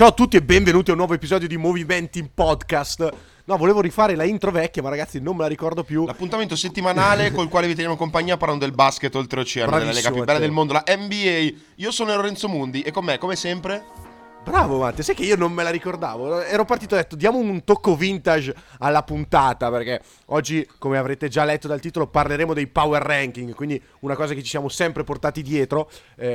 Ciao a tutti e benvenuti a un nuovo episodio di Movimenti Podcast. No, volevo rifare la intro vecchia, ma ragazzi non me la ricordo più. L'appuntamento settimanale col quale vi teniamo compagnia parlando del basket oltreoceano, della lega più bella del mondo, la NBA. Io sono Lorenzo Mundi e con me, come sempre... Bravo Matteo, sai che io non me la ricordavo. Ero partito e ho detto diamo un tocco vintage alla puntata, perché oggi, come avrete già letto dal titolo, parleremo dei power ranking, quindi una cosa che ci siamo sempre portati dietro.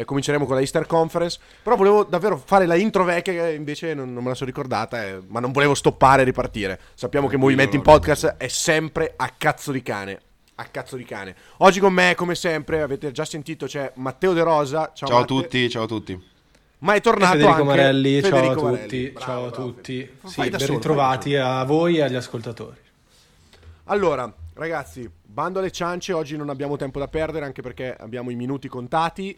Cominceremo con la Eastern Conference, però volevo davvero fare la intro vecchia che invece non me la sono ricordata, ma non volevo stoppare e ripartire. Sappiamo che Movimenti in Podcast è sempre a cazzo di cane. A cazzo di cane. Oggi con me, come sempre, avete già sentito, c'è Matteo De Rosa. Ciao a tutti, ciao a tutti. Ma è tornato Federico anche Marelli, Federico Marelli, ciao a tutti. Sì, ben ritrovati a voi e agli ascoltatori. Allora, ragazzi, bando alle ciance, oggi non abbiamo tempo da perdere, anche perché abbiamo i minuti contati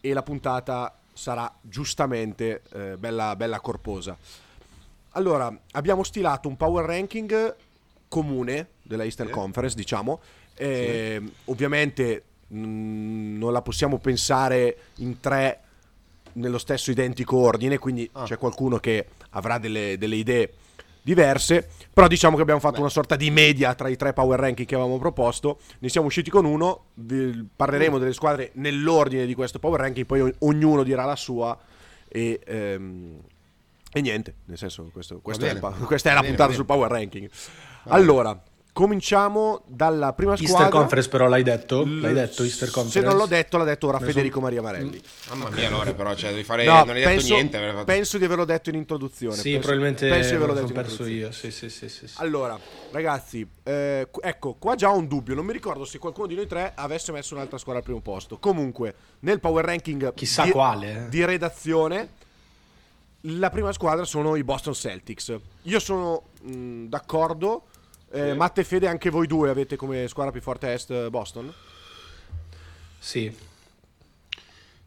e la puntata sarà giustamente bella corposa. Allora, abbiamo stilato un power ranking comune della Eastern Conference, diciamo, ovviamente non la possiamo pensare in tre nello stesso identico ordine, quindi c'è qualcuno che avrà delle idee diverse, però diciamo che abbiamo fatto una sorta di media tra i tre power ranking che avevamo proposto, ne siamo usciti con uno, parleremo delle squadre nell'ordine di questo power ranking, poi ognuno dirà la sua e niente, nel senso questa è la puntata sul power ranking. Allora, cominciamo dalla prima squadra. Eastern Conference, però l'hai detto Eastern Conference. Se non l'ho detto, l'ha detto ora Federico Maria Marelli. Mamma mia, allora però cioè devi fare no, non hai penso, detto niente, fatto... penso di averlo detto in introduzione. Sì, probabilmente l'ho perso io. Sì. Allora, ragazzi, ecco, qua già ho un dubbio, non mi ricordo se qualcuno di noi tre avesse messo un'altra squadra al primo posto. Comunque, nel power ranking chissà quale di redazione, la prima squadra sono i Boston Celtics. Io sono d'accordo. Matte e Fede, anche voi due avete come squadra più forte est Boston? Sì.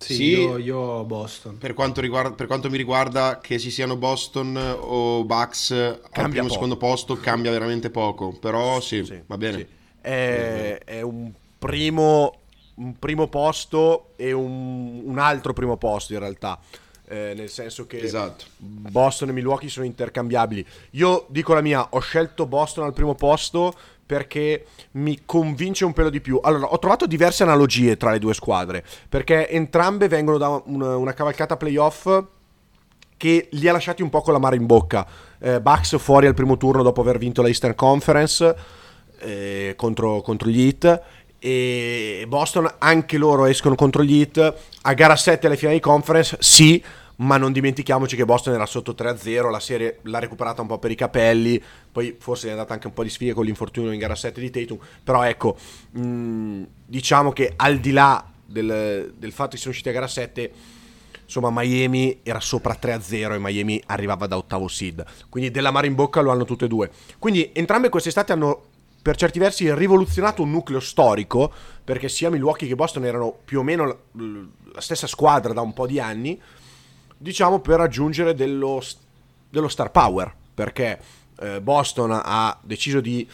Io Boston. Per quanto mi riguarda, che ci siano Cambia o Bucks al primo o secondo posto cambia veramente poco. Però sì. Va bene. Sì. È un primo posto e un altro primo posto in realtà. Nel senso che Boston e Milwaukee sono intercambiabili. Io dico la mia, ho scelto Boston al primo posto perché mi convince un pelo di più. Allora, ho trovato diverse analogie tra le due squadre, perché entrambe vengono da una cavalcata playoff che li ha lasciati un po' con l'amaro in bocca. Bucks fuori al primo turno dopo aver vinto la Eastern Conference contro gli Heat, e Boston anche loro escono contro gli Heat a gara 7 alle finali di conference, sì, ma non dimentichiamoci che Boston era sotto 3-0, la serie l'ha recuperata un po' per i capelli, poi forse è andata anche un po' di sfiga con l'infortunio in gara 7 di Tatum, però ecco, diciamo che al di là del fatto che siano usciti a gara 7, insomma Miami era sopra 3-0 e Miami arrivava da ottavo seed, quindi dell'amaro in bocca lo hanno tutte e due, quindi entrambe quest'estate hanno per certi versi rivoluzionato un nucleo storico, perché sia Milwaukee che Boston erano più o meno la stessa squadra da un po' di anni, diciamo, per aggiungere dello star power, perché Boston ha deciso di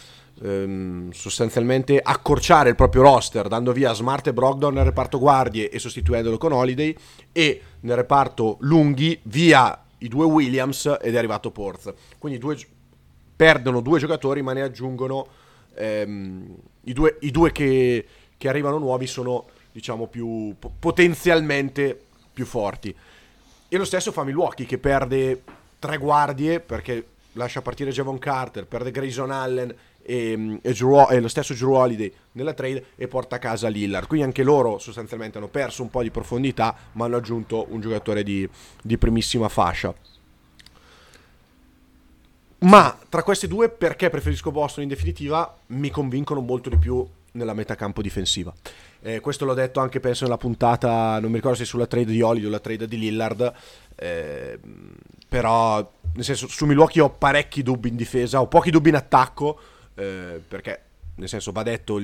sostanzialmente accorciare il proprio roster, dando via Smart e Brogdon nel reparto guardie e sostituendolo con Holiday, e nel reparto lunghi via i due Williams ed è arrivato Porz, quindi perdono due giocatori ma ne aggiungono i due che arrivano nuovi sono, diciamo, più potenzialmente più forti. E lo stesso fa Milwaukee, che perde tre guardie perché lascia partire Javon Carter, perde Grayson Allen e lo stesso Jrue Holiday nella trade, e porta a casa Lillard, quindi anche loro sostanzialmente hanno perso un po' di profondità ma hanno aggiunto un giocatore di primissima fascia. Ma tra queste due, perché preferisco Boston in definitiva, mi convincono molto di più nella metacampo difensiva. Questo l'ho detto anche, penso, nella puntata, non mi ricordo se sulla trade di Holiday o la trade di Lillard, però nel senso, su Milwaukee ho parecchi dubbi in difesa, ho pochi dubbi in attacco, perché nel senso va detto,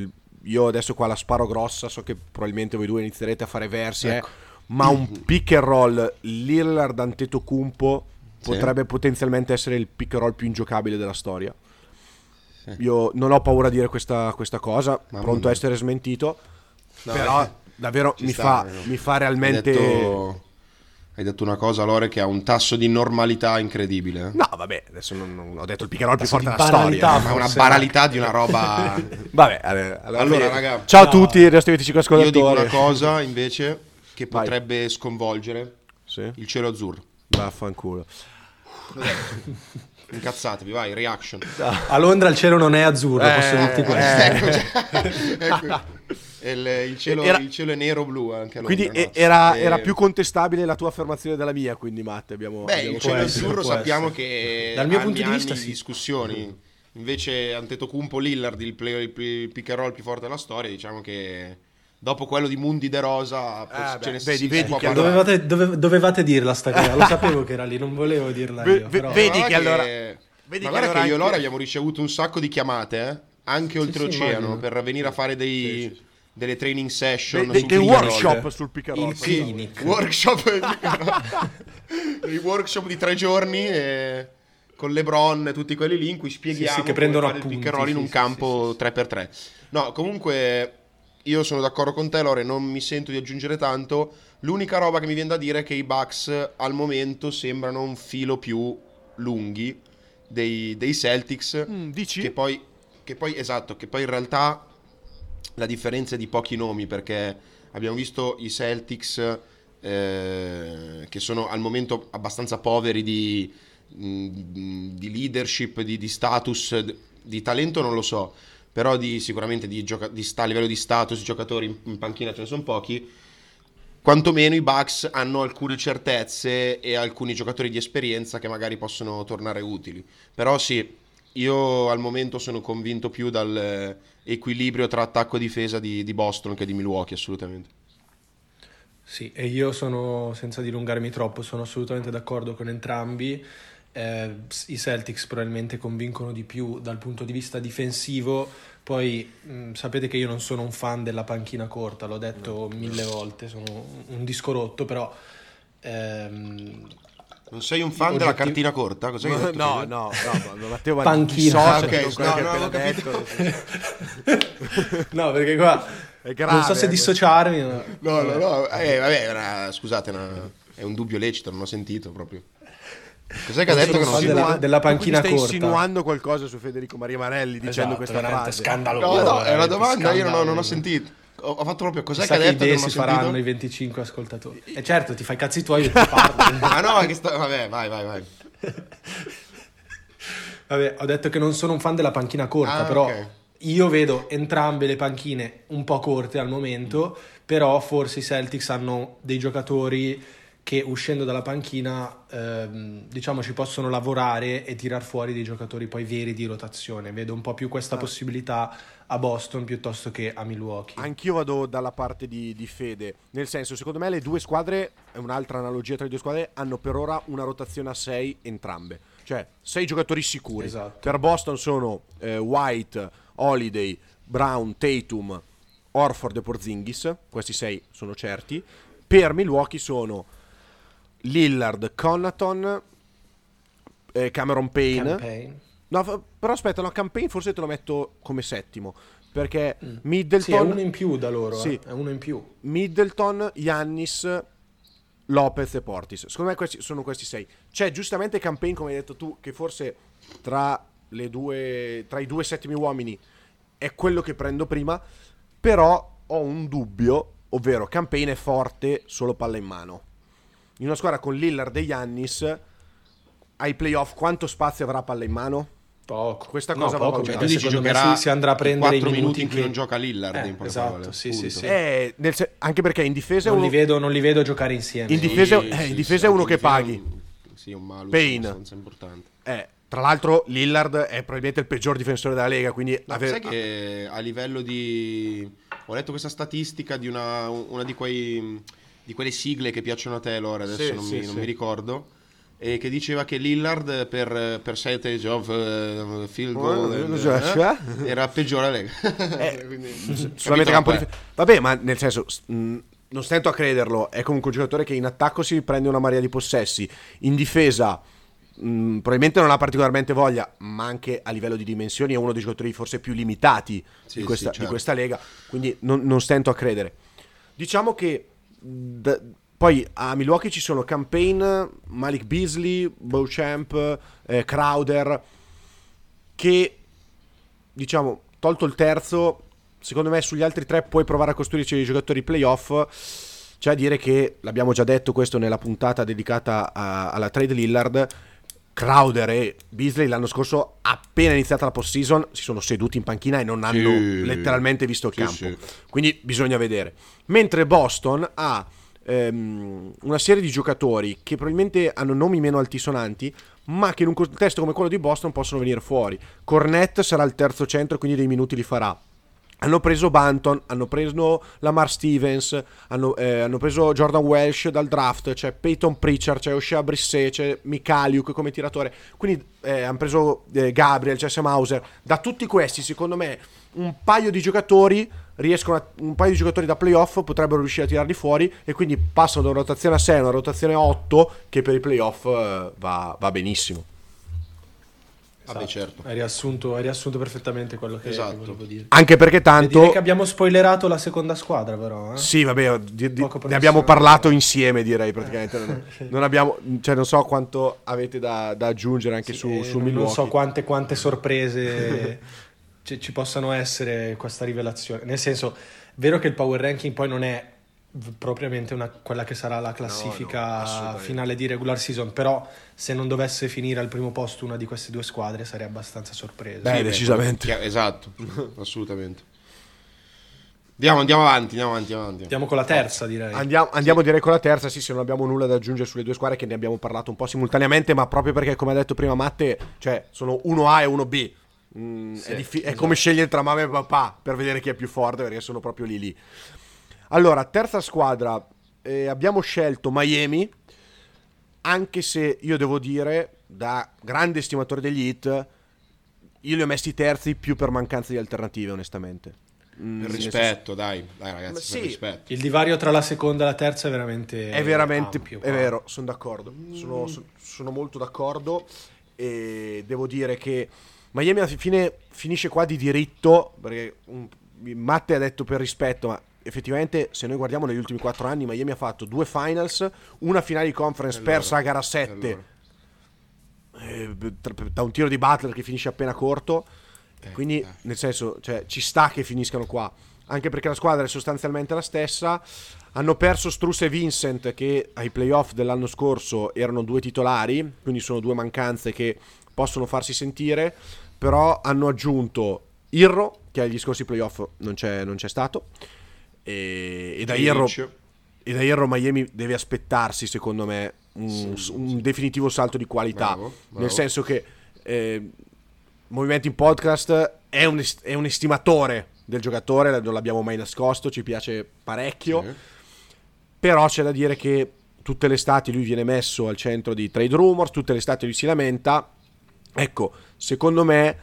io adesso qua la sparo grossa, so che probabilmente voi due inizierete a fare versi, ecco. Ma un pick and roll Lillard Antetokounmpo potrebbe potenzialmente essere il pick and roll più ingiocabile della storia. Io non ho paura a dire questa cosa, pronto a essere smentito, no, però davvero mi fa realmente... Hai detto una cosa, Lore, che ha un tasso di normalità incredibile. No, vabbè, adesso non ho detto il pick and roll più forte della storia, ma una banalità di una roba. Vabbè, allora raga, ciao a tutti, il resto di 25 ascoltatori. Io dico una cosa invece che potrebbe sconvolgere il cielo azzurro. Vaffanculo. Incazzatevi, vai, reaction. A Londra il cielo non è azzurro, posso dirti questo. Ecco. Il cielo è nero-blu anche a Londra, quindi no? Era più contestabile la tua affermazione della mia, quindi Matte abbiamo il cielo azzurro, sappiamo che dal mio punto di vista sì, discussioni. Invece Antetokounmpo Lillard, il pick and roll più forte della storia, diciamo che dopo quello di Mundi De Rosa dovevate dirla sta cosa, lo sapevo che era lì, non volevo dirla io, però. Vedi che allora che io e Lore abbiamo ricevuto un sacco di chiamate anche oltreoceano per venire a fare delle training session, dei workshop sul pick and roll, dei workshop di 3 giorni con LeBron e tutti quelli lì in cui spieghiamo che prendono appunti, il pick and roll in un campo 3x3. No, comunque io sono d'accordo con te, Lore, non mi sento di aggiungere tanto. L'unica roba che mi viene da dire è che i Bucks al momento sembrano un filo più lunghi dei Celtics, dici? Che poi in realtà la differenza è di pochi nomi, perché abbiamo visto i Celtics che sono al momento abbastanza poveri di leadership, di status, di talento non lo so, però sicuramente a livello di status, i giocatori in panchina ce ne sono pochi. Quantomeno i Bucks hanno alcune certezze e alcuni giocatori di esperienza che magari possono tornare utili, però sì, io al momento sono convinto più dall'equilibrio tra attacco e difesa di Boston che di Milwaukee, assolutamente. Sì, e io sono, senza dilungarmi troppo, sono assolutamente d'accordo con entrambi. I Celtics probabilmente convincono di più dal punto di vista difensivo. Poi sapete che io non sono un fan della panchina corta, l'ho detto mille volte, sono un disco rotto, però... non sei un fan della cartina corta? Cos'è che detto? No, Matteo panchina. No, perché qua è grave, non so se dissociarmi. No. Vabbè, scusate, è un dubbio lecito, non ho sentito proprio. Cos'è che ha detto che non si della panchina corta? Stai insinuando qualcosa su Federico Maria Marelli dicendo questa frase? Scandaloso. No, è una domanda, io non ho sentito. Ho fatto proprio cos'è che ha detto che non si faranno sentito? I 25 ascoltatori. E certo, ti fai cazzi tuoi e ti parlo. Ah no, vabbè, vai. Vabbè, ho detto che non sono un fan della panchina corta, però okay. Io vedo entrambe le panchine un po' corte al momento, però forse i Celtics hanno dei giocatori che uscendo dalla panchina diciamo ci possono lavorare e tirar fuori dei giocatori poi veri di rotazione. Vedo un po' più questa possibilità a Boston piuttosto che a Milwaukee. Anch'io vado dalla parte di Fede, nel senso, secondo me le due squadre, è un'altra analogia tra le due squadre, hanno per ora una rotazione a 6 entrambe, cioè 6 giocatori sicuri. Esatto. Per Boston sono White, Holiday, Brown, Tatum, Horford e Porzingis, questi 6 sono certi. Per Milwaukee sono Lillard, Connaughton, Cameron Payne. No, però aspetta, Cameron Payne forse te lo metto come settimo, perché Middleton è uno in più da loro, è uno in più. Middleton, Giannis, Lopez e Portis. Secondo me sono questi 6. C'è giustamente Cameron Payne, come hai detto tu, che forse tra i due settimi uomini è quello che prendo prima, però ho un dubbio, ovvero Cameron Payne è forte solo palla in mano. In una squadra con Lillard e Giannis ai playoff quanto spazio avrà palla in mano? Poco. Questa cosa va valutata. Quindi si andrà a prendere i 4 minuti in cui non gioca Lillard, in poche parole. Sì. Anche perché in difesa non li vedo giocare insieme. In difesa, è uno che paghi. Sì, un malus abbastanza importante. Tra l'altro Lillard è probabilmente il peggior difensore della Lega, quindi sai che a livello di ho letto questa statistica di una di quei di quelle sigle che piacciono a te, Lore, adesso non mi ricordo, e che diceva che Lillard per percentage of field goal era peggiore alla Lega. Solamente campo di vabbè, ma nel senso non stento a crederlo, è comunque un giocatore che in attacco si prende una marea di possessi, in difesa probabilmente non ha particolarmente voglia, ma anche a livello di dimensioni è uno dei giocatori forse più limitati di questa Lega, quindi non stento a credere. Diciamo che Poi a Milwaukee ci sono Campaign, Malik Beasley, Beauchamp, Crowder, che, diciamo, tolto il terzo, secondo me sugli altri tre puoi provare a costruirci i giocatori playoff. C'è a dire che, l'abbiamo già detto questo nella puntata dedicata alla trade Lillard, Crowder e Beasley l'anno scorso, appena iniziata la postseason, si sono seduti in panchina e non hanno letteralmente visto il campo. Quindi bisogna vedere. Mentre Boston ha una serie di giocatori che probabilmente hanno nomi meno altisonanti, ma che in un contesto come quello di Boston possono venire fuori. Cornet sarà il terzo centro, quindi dei minuti li farà. Hanno preso Banton, hanno preso Lamar Stevens, hanno preso Jordan Welsh dal draft, c'è Peyton Pritchard, c'è O'Shea Brissett, c'è Mikaliuk come tiratore, quindi hanno preso Gabriel, c'è Sam Hauser. Da tutti questi, secondo me, un paio di giocatori da playoff potrebbero riuscire a tirarli fuori, e quindi passano da una rotazione a 6 a una rotazione a 8, che per i playoff va benissimo. Esatto. Ah, beh, certo. Hai riassunto perfettamente quello che volevo dire. Anche perché tanto direi che abbiamo spoilerato la seconda squadra, però. Sì, vabbè, ne abbiamo parlato insieme, direi, praticamente. Non abbiamo, cioè, non so quanto avete da aggiungere anche su Milwaukee. Non so quante sorprese ci possano essere questa rivelazione. Nel senso, è vero che il power ranking poi non è propriamente quella che sarà la classifica finale di regular season, però se non dovesse finire al primo posto una di queste due squadre sarei abbastanza sorpreso. Beh, decisamente. Esatto, assolutamente. Andiamo avanti. Andiamo con la terza, direi. Direi con la terza, sì, se non abbiamo nulla da aggiungere sulle due squadre, che ne abbiamo parlato un po' simultaneamente, ma proprio perché, come ha detto prima Matte, cioè sono 1A e 1B. Sì, è come scegliere tra mamma e papà per vedere chi è più forte, perché sono proprio lì. Allora, terza squadra, abbiamo scelto Miami, anche se io devo dire, da grande stimatore degli Heat, io li ho messi terzi più per mancanza di alternative, onestamente. Per rispetto, dai ragazzi, sì, per rispetto. Il divario tra la seconda e la terza è veramente ampio, è vero, sono d'accordo, sono molto d'accordo, e devo dire che Miami alla fine finisce qua di diritto, perché Matte ha detto per rispetto, ma effettivamente se noi guardiamo negli ultimi 4 anni Miami ha fatto 2 finals, una finale di conference persa a gara 7 da un tiro di Butler che finisce appena corto, quindi nel senso, cioè, ci sta che finiscano qua, anche perché la squadra è sostanzialmente la stessa. Hanno perso Strus e Vincent, che ai playoff dell'anno scorso erano 2 titolari, quindi sono 2 mancanze che possono farsi sentire, però hanno aggiunto Irro, che agli scorsi playoff non c'è stato, e da Irro Miami deve aspettarsi, secondo me, un definitivo salto di qualità. Bravo. Nel senso che Movimenti in Podcast è un estimatore del giocatore, non l'abbiamo mai nascosto, ci piace parecchio, sì. Però c'è da dire che tutte le estati lui viene messo al centro di trade rumors, tutte le estati lui si lamenta, ecco, secondo me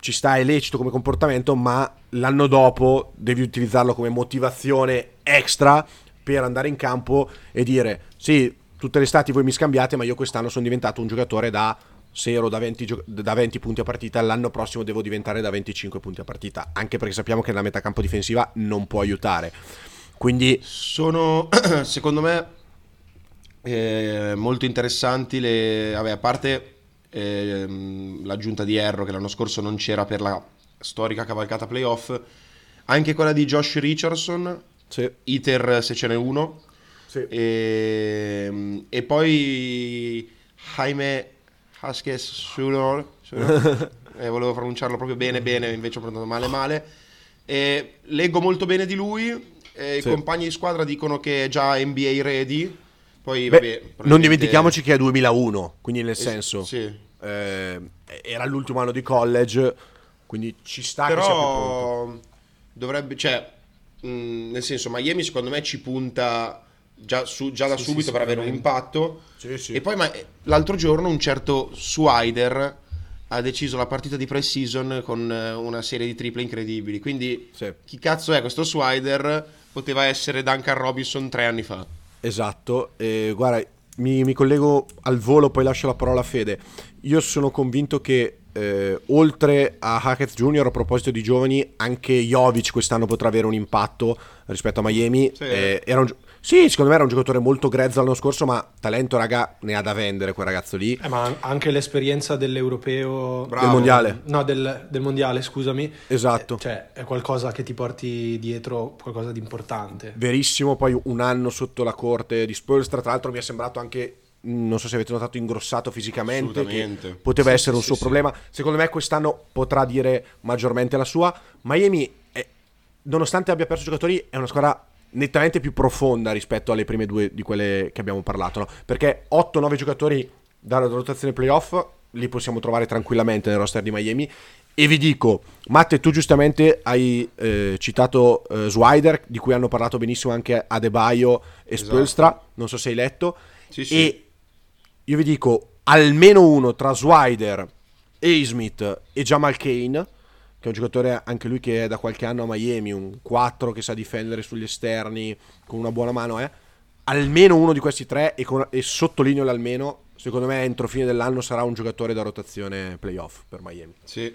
ci sta, è lecito come comportamento, ma l'anno dopo devi utilizzarlo come motivazione extra per andare in campo e dire: sì, tutte le estati voi mi scambiate, ma io quest'anno sono diventato un giocatore da 0 da 20 punti a partita, l'anno prossimo devo diventare da 25 punti a partita, anche perché sappiamo che la metà campo difensiva non può aiutare. Quindi sono, secondo me, molto interessanti a parte l'aggiunta di Erro, che l'anno scorso non c'era per la storica cavalcata playoff, anche quella di Josh Richardson, sì. Iter se ce n'è uno, sì. E poi Jaime Haskes Schuller, volevo pronunciarlo proprio bene, invece ho pronunciato male, e leggo molto bene di lui, sì. I compagni di squadra dicono che è già NBA ready. Poi, probabilmente... non dimentichiamoci che è 2001, quindi nel senso, sì. Era l'ultimo anno di college, quindi ci sta. Però che sia più pronto. Dovrebbe, cioè, nel senso, Miami secondo me ci punta già da subito per avere un impatto. Sì, sì. E poi l'altro giorno un certo Swider ha deciso la partita di pre-season con una serie di triple incredibili, quindi sì. Chi cazzo è questo Swider? Poteva essere Duncan Robinson 3 anni fa. Esatto, guarda, mi collego al volo, poi lascio la parola a Fede. Io sono convinto che oltre a Hackett Junior, a proposito di giovani, anche Jovic quest'anno potrà avere un impatto rispetto a Miami, sì. Era un Sì, secondo me era un giocatore molto grezzo l'anno scorso, ma talento, raga, ne ha da vendere quel ragazzo lì. Ma anche l'esperienza dell'europeo... Bravo. Del mondiale. No, del mondiale, scusami. Esatto. Cioè, è qualcosa che ti porti dietro, qualcosa di importante. Verissimo, poi un anno sotto la corte di Spoelstra, tra l'altro mi è sembrato anche... non so se avete notato, ingrossato fisicamente, che poteva essere un suo problema. Secondo me quest'anno potrà dire maggiormente la sua. Miami, nonostante abbia perso giocatori, è una squadra nettamente più profonda rispetto alle prime due di quelle che abbiamo parlato, no? Perché 8-9 giocatori dalla rotazione playoff li possiamo trovare tranquillamente nel roster di Miami. E vi dico, Matte, tu giustamente hai citato Swider, di cui hanno parlato benissimo anche Adebayo e Spoelstra. Esatto. Non so se hai letto. Sì. E io vi dico, almeno uno tra Swider, Smith e Jamal Cain, che è un giocatore anche lui che è da qualche anno a Miami, un 4 che sa difendere sugli esterni con una buona mano, almeno uno di questi tre, e sottolineo l'almeno, secondo me entro fine dell'anno sarà un giocatore da rotazione playoff per Miami. Sì,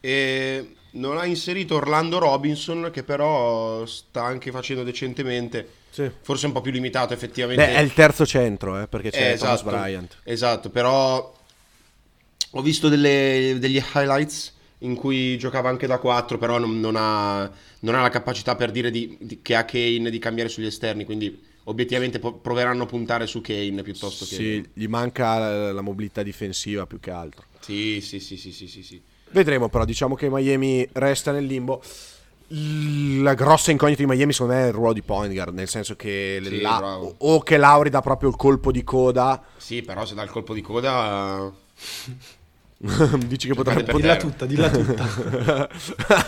e non ha inserito Orlando Robinson, che però sta anche facendo decentemente. Sì. Forse un po' più limitato effettivamente. Beh, è il terzo centro, perché c'è Thomas Bryant. Esatto, però ho visto degli highlights in cui giocava anche da 4, però non ha la capacità per dire che ha Kane di cambiare sugli esterni, quindi obiettivamente proveranno a puntare su Kane piuttosto che... Sì, gli manca la mobilità difensiva più che altro. Sì. Vedremo, però diciamo che Miami resta nel limbo. La grossa incognita di Miami secondo me è il ruolo di point guard, nel senso che o che Lauri dà proprio il colpo di coda. Sì, però se dà il colpo di coda dici che potrebbe dilla tutta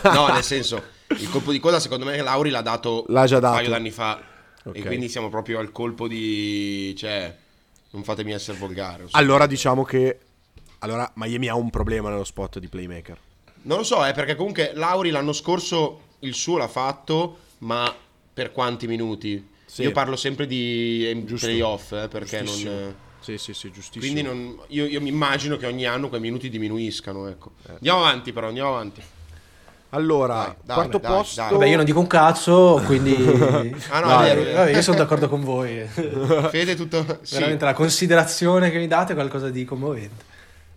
no, nel senso, il colpo di coda secondo me Lauri l'ha già dato un paio d'anni fa, okay. E quindi siamo proprio al colpo di, cioè, non fatemi essere volgare. Allora diciamo che Miami ha un problema nello spot di playmaker. Non lo so, perché comunque Lauri l'anno scorso il suo l'ha fatto, ma per quanti minuti? Sì. Io parlo sempre di playoff, perché non... Sì, giustissimo. Quindi io mi immagino che ogni anno quei minuti diminuiscano, ecco. Andiamo avanti. Allora, quarto posto... Vabbè, io non dico un cazzo, quindi... Vabbè, io sono d'accordo con voi. Fede, tutto... Veramente la considerazione che mi date è qualcosa di commovente.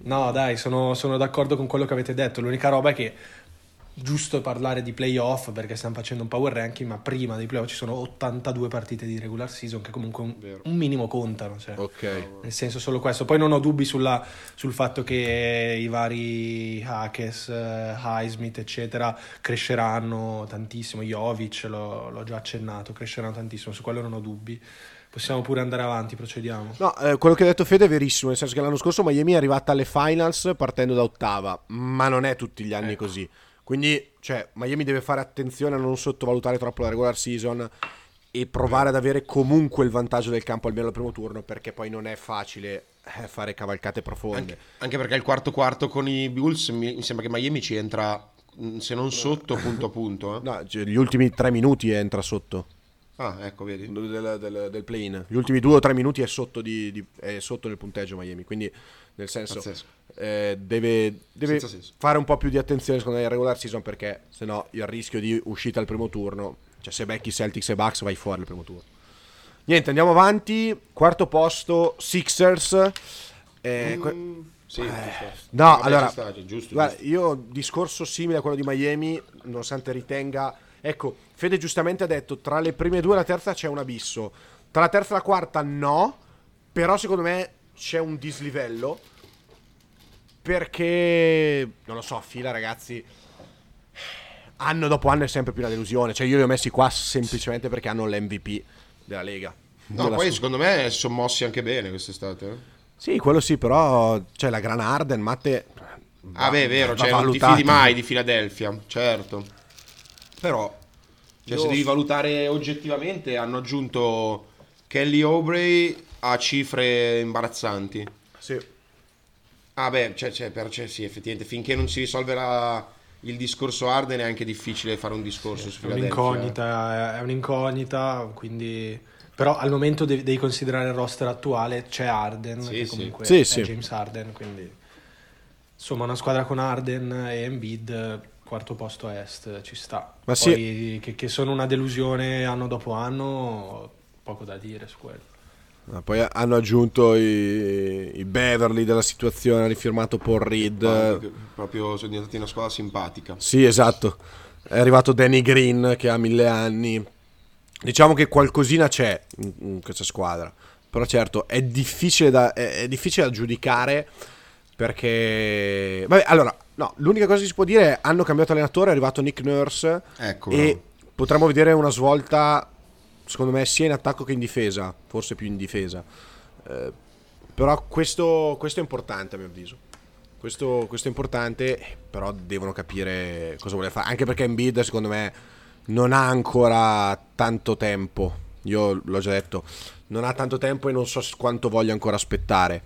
No, dai, sono d'accordo con quello che avete detto. L'unica roba è che giusto parlare di playoff, perché stiamo facendo un power ranking, ma prima dei playoff ci sono 82 partite di regular season che comunque un minimo contano, cioè. Ok. Nel senso, solo questo. Poi non ho dubbi sul fatto che i vari Hakes, Highsmith eccetera cresceranno tantissimo. Jovic l'ho già accennato, cresceranno tantissimo, su quello non ho dubbi. Possiamo pure andare avanti, procediamo. No, quello che ha detto Fede è verissimo, nel senso che l'anno scorso Miami è arrivata alle finals partendo da ottava, ma non è tutti gli anni così. Quindi, cioè, Miami deve fare attenzione a non sottovalutare troppo la regular season e provare ad avere comunque il vantaggio del campo almeno al primo turno, perché poi non è facile fare cavalcate profonde. Anche perché il quarto con i Bulls mi sembra che Miami ci entra, se non sotto, punto a punto. No, gli ultimi 3 minuti entra sotto. Ah, ecco, vedi, del play-in. Gli ultimi 2 o 3 minuti è sotto è sotto nel punteggio Miami, quindi nel senso deve fare un po' più di attenzione secondo me in regular season, perché sennò il rischio di uscita al primo turno, cioè se becchi Celtics e Bucks vai fuori al primo turno. Niente, andiamo avanti. Quarto posto Sixers. Giusto. Io ho un discorso simile a quello di Miami, nonostante ritenga... Ecco, Fede giustamente ha detto, tra le prime due e la terza c'è un abisso, tra la terza e la quarta no, però secondo me c'è un dislivello, perché, non lo so, fila ragazzi, anno dopo anno è sempre più una delusione, cioè io li ho messi qua semplicemente perché hanno l'MVP della Lega. No, poi secondo me sono mossi anche bene quest'estate. Sì, quello sì, però c'è la Gran Harden, Matte... beh, è vero, cioè, non ti fidi mai di Philadelphia, certo. Però, cioè, se devi valutare oggettivamente, hanno aggiunto Kelly Oubre a cifre imbarazzanti. Sì. Sì, effettivamente, finché non si risolverà il discorso Harden è anche difficile fare un discorso su Philadelphia. È un'incognita, quindi... Però al momento devi considerare il roster attuale, c'è Harden, comunque è James Harden, quindi... Insomma, una squadra con Harden e Embiid... Quarto posto a est ci sta. Poi, che sono una delusione anno dopo anno, poco da dire su quello. Ah, poi hanno aggiunto i Beverly della situazione, ha rifirmato Paul Reed. Proprio sono diventati una squadra simpatica. Sì, esatto. È arrivato Danny Green che ha 1000 anni. Diciamo che qualcosina c'è in questa squadra. Però certo è difficile da giudicare perché... Vabbè, allora, no, l'unica cosa che si può dire è hanno cambiato allenatore, è arrivato Nick Nurse. Ecco, e potremmo vedere una svolta... Secondo me sia in attacco che in difesa, forse più in difesa, però questo è importante a mio avviso, questo è importante, però devono capire cosa vuole fare, anche perché Embiid secondo me non ha ancora tanto tempo, io l'ho già detto, non ha tanto tempo e non so quanto voglia ancora aspettare,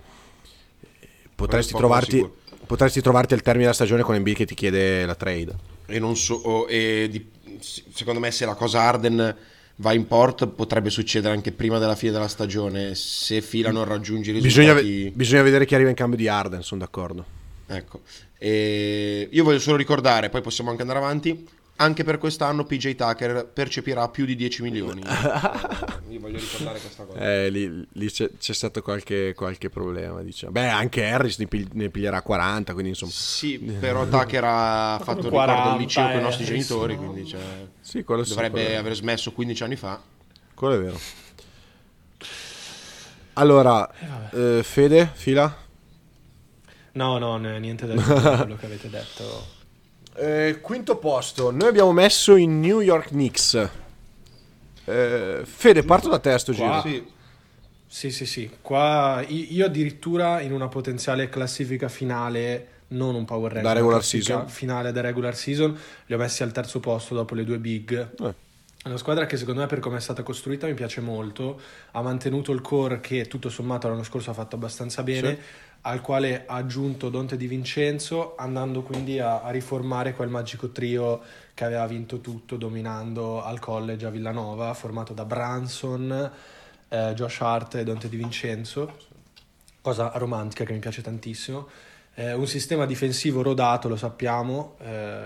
potresti trovarti al termine della stagione con Embiid che ti chiede la trade. E non so, secondo me se la cosa Harden va in port potrebbe succedere anche prima della fine della stagione se filano raggiunge i risultati. Bisogna vedere chi arriva in cambio di Harden, sono d'accordo. Ecco, e io voglio solo ricordare, poi possiamo anche andare avanti, anche per quest'anno PJ Tucker percepirà più di 10 milioni. Io voglio ricordare questa cosa. Lì c'è stato qualche problema, diciamo. Beh, anche Harris ne piglierà 40, quindi insomma. Sì, però Tucker ha fatto 40, un ricordo al liceo con i nostri genitori, quindi cioè, sì, dovrebbe aver smesso 15 anni fa. Quello è vero. Allora, Fede, fila? No, niente da dire da quello che avete detto. Quinto posto, noi abbiamo messo i New York Knicks. Fede, parto da te a sto giro. Sì. Qua io addirittura in una potenziale classifica finale, non un power rank, da regular season finale da regular season, li ho messi al terzo posto dopo le due big. È una squadra che secondo me per come è stata costruita mi piace molto, ha mantenuto il core che tutto sommato l'anno scorso ha fatto abbastanza bene. Sì. Al quale ha aggiunto Dante Di Vincenzo, andando quindi a riformare quel magico trio che aveva vinto tutto dominando al college a Villanova, formato da Branson, Josh Hart e Dante Di Vincenzo, cosa romantica che mi piace tantissimo, un sistema difensivo rodato, lo sappiamo,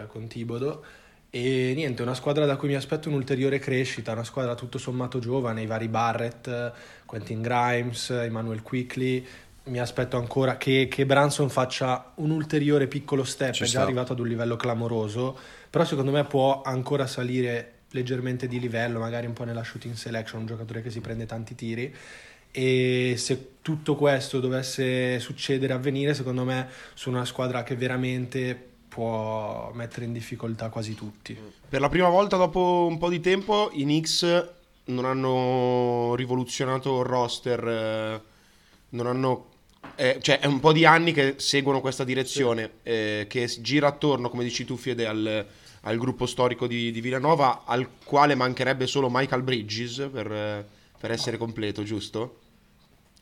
con Thibodeau, e niente, una squadra da cui mi aspetto un'ulteriore crescita, una squadra tutto sommato giovane, i vari Barrett, Quentin Grimes, Emmanuel Quickley. Mi aspetto ancora che Branson faccia un ulteriore piccolo step, è già arrivato ad un livello clamoroso, però secondo me può ancora salire leggermente di livello, magari un po' nella shooting selection, un giocatore che si prende tanti tiri, e se tutto questo dovesse succedere, avvenire, secondo me su una squadra che veramente può mettere in difficoltà quasi tutti. Per la prima volta dopo un po' di tempo i Knicks non hanno rivoluzionato il roster, non hanno... cioè è un po' di anni che seguono questa direzione, sì. Che gira attorno, come dici tu Fede, al gruppo storico di Villanova, al quale mancherebbe solo Michael Bridges per essere completo, giusto?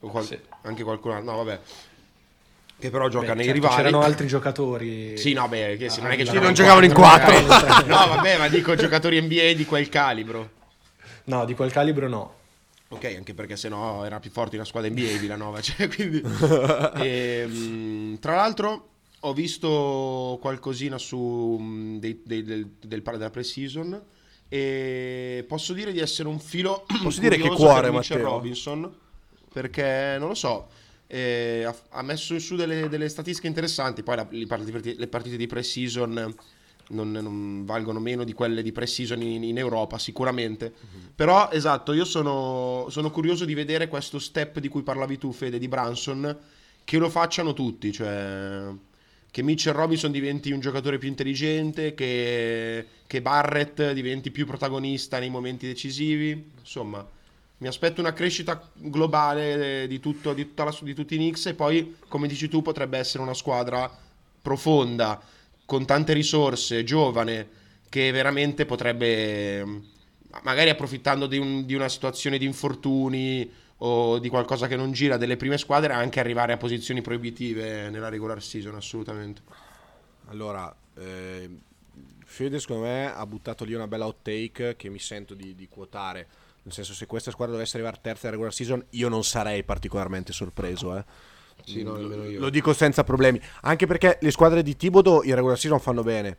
O sì. Anche qualcun altro, no vabbè, che però gioca nei rivali. C'erano altri giocatori. Sì, no, beh, che, sì, non è che non giocavano in 4. No, vabbè, ma dico giocatori NBA di quel calibro. No, di quel calibro no. Ok, anche perché sennò era più forte una squadra NBA Villanova, cioè, quindi... tra l'altro ho visto qualcosina su della pre-season e posso dire di essere un filo posso dire che cuore Matteo Robinson, perché non lo so, ha messo su delle statistiche interessanti, poi le partite di pre-season non valgono meno di quelle di pre-season in Europa sicuramente, però esatto, io sono curioso di vedere questo step di cui parlavi tu Fede, di Branson, che lo facciano tutti, cioè che Mitchell Robinson diventi un giocatore più intelligente, che Barrett diventi più protagonista nei momenti decisivi, insomma mi aspetto una crescita globale di tutti i Knicks, e poi come dici tu potrebbe essere una squadra profonda con tante risorse, giovane, che veramente potrebbe, magari approfittando di una situazione di infortuni o di qualcosa che non gira delle prime squadre, anche arrivare a posizioni proibitive nella regular season, assolutamente. Allora, Fede secondo me ha buttato lì una bella hot take che mi sento di quotare, nel senso se questa squadra dovesse arrivare terza in regular season io non sarei particolarmente sorpreso, Sì, no, io. Lo dico senza problemi, anche perché le squadre di Thibodeau in regular season fanno bene.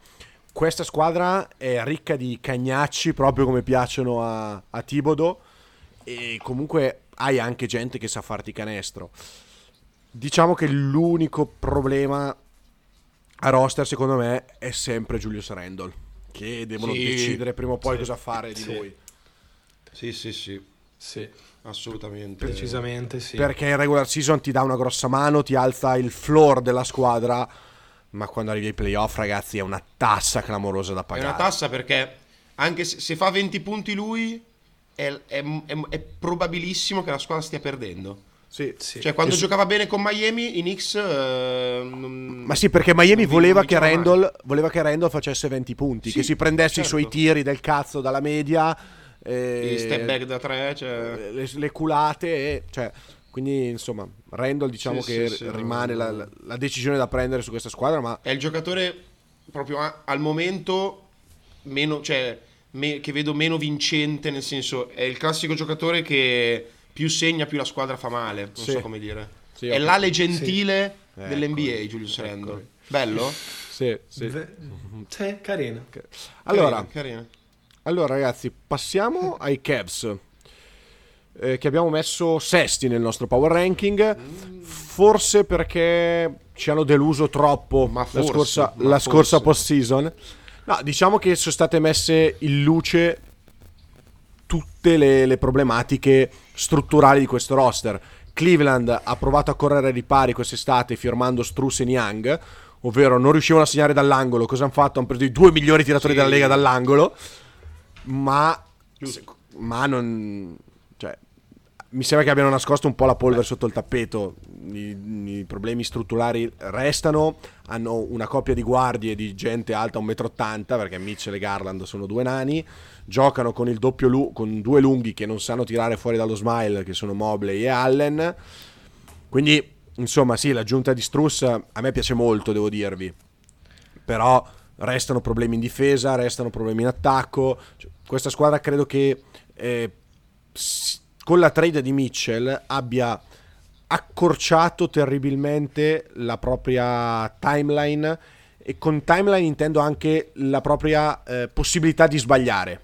Questa squadra è ricca di cagnacci, proprio come piacciono a Thibodeau, e comunque hai anche gente che sa farti canestro. Diciamo che l'unico problema a roster secondo me è sempre Julius Randle, che devono decidere prima o poi cosa fare di lui. Sì, assolutamente, precisamente sì, perché in regular season ti dà una grossa mano, ti alza il floor della squadra, ma quando arrivi ai playoff, ragazzi, è una tassa clamorosa da pagare. È una tassa perché anche se fa 20 punti lui è probabilissimo che la squadra stia perdendo. Sì. Cioè quando giocava bene con Miami i Knicks ma sì, perché Miami voleva che Randle facesse 20 punti, che si prendesse i suoi tiri del cazzo dalla media, gli step back da tre, cioè le culate, cioè, quindi insomma Randle diciamo che rimane la decisione da prendere su questa squadra, ma è il giocatore proprio al momento meno, cioè che vedo meno vincente, nel senso è il classico giocatore che più segna più la squadra fa male, non so come dire, è l'ale gentile dell'NBA Julius Randle, bello? Sì, carino. Allora ragazzi, passiamo ai Cavs, che abbiamo messo sesti nel nostro power ranking, forse perché ci hanno deluso troppo la scorsa post-season. No, diciamo che sono state messe in luce tutte le problematiche strutturali di questo roster. Cleveland ha provato a correre ai ripari quest'estate firmando Strus e Niang, ovvero non riuscivano a segnare dall'angolo. Cosa hanno fatto? Hanno preso i due migliori tiratori della Lega dall'angolo, ma non, cioè, mi sembra che abbiano nascosto un po' la polvere sotto il tappeto. I problemi strutturali restano, hanno una coppia di guardie di gente alta 1,80 m, perché Mitchell e Garland sono due nani, giocano con il doppio con due lunghi che non sanno tirare fuori dallo smile, che sono Mobley e Allen. Quindi insomma sì, l'aggiunta di Strus a me piace molto, devo dirvi, però restano problemi in difesa, restano problemi in attacco. Cioè, questa squadra credo che con la trade di Mitchell abbia accorciato terribilmente la propria timeline, e con timeline intendo anche la propria possibilità di sbagliare,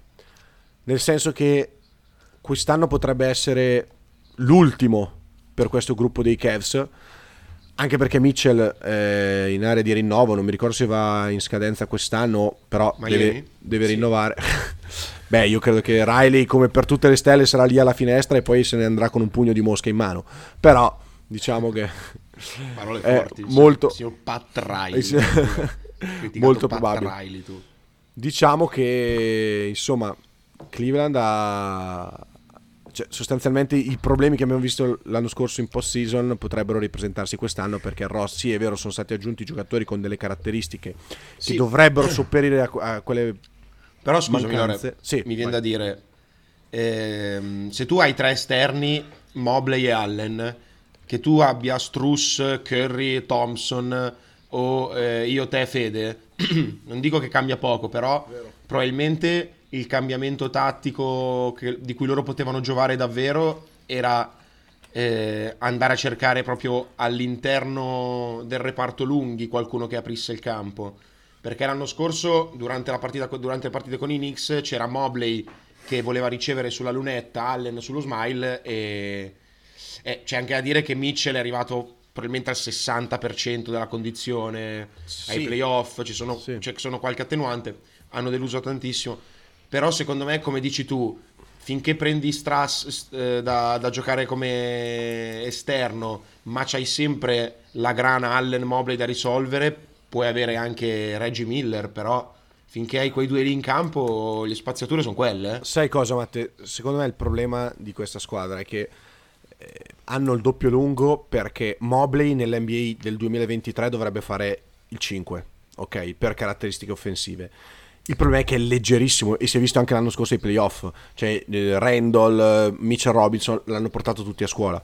nel senso che quest'anno potrebbe essere l'ultimo per questo gruppo dei Cavs, anche perché Mitchell in area di rinnovo, non mi ricordo se va in scadenza quest'anno, però deve rinnovare. Beh, io credo che Riley, come per tutte le stelle, sarà lì alla finestra e poi se ne andrà con un pugno di mosca in mano. Però diciamo che parole forti, molto signor Pat Riley, molto Pat probabile. Riley, tu. Diciamo che insomma Cleveland ha, cioè, sostanzialmente i problemi che abbiamo visto l'anno scorso in post-season potrebbero ripresentarsi quest'anno, perché Ross, sì è vero, sono stati aggiunti giocatori con delle caratteristiche che dovrebbero sopperire a quelle. Però scusami, allora, mi viene da dire, se tu hai tre esterni, Mobley e Allen, che tu abbia Strus, Curry, Thompson o io, te, Fede, non dico che cambia poco, però probabilmente il cambiamento tattico di cui loro potevano giovare davvero era andare a cercare proprio all'interno del reparto lunghi qualcuno che aprisse il campo. Perché l'anno scorso, durante le partite con i Knicks, c'era Mobley che voleva ricevere sulla lunetta, Allen sullo smile, e c'è anche da dire che Mitchell è arrivato probabilmente al 60% della condizione ai playoff, ci sono qualche attenuante, hanno deluso tantissimo. Però secondo me, come dici tu, finché prendi Strass da giocare come esterno, ma c'hai sempre la grana Allen Mobley da risolvere, puoi avere anche Reggie Miller, però finché hai quei due lì in campo le spaziature sono quelle. Sai cosa, Matte? Secondo me il problema di questa squadra è che hanno il doppio lungo, perché Mobley nell'NBA del 2023 dovrebbe fare il 5, ok, per caratteristiche offensive. Il problema è che è leggerissimo, e si è visto anche l'anno scorso ai playoff, cioè Randle, Mitchell Robinson l'hanno portato tutti a scuola.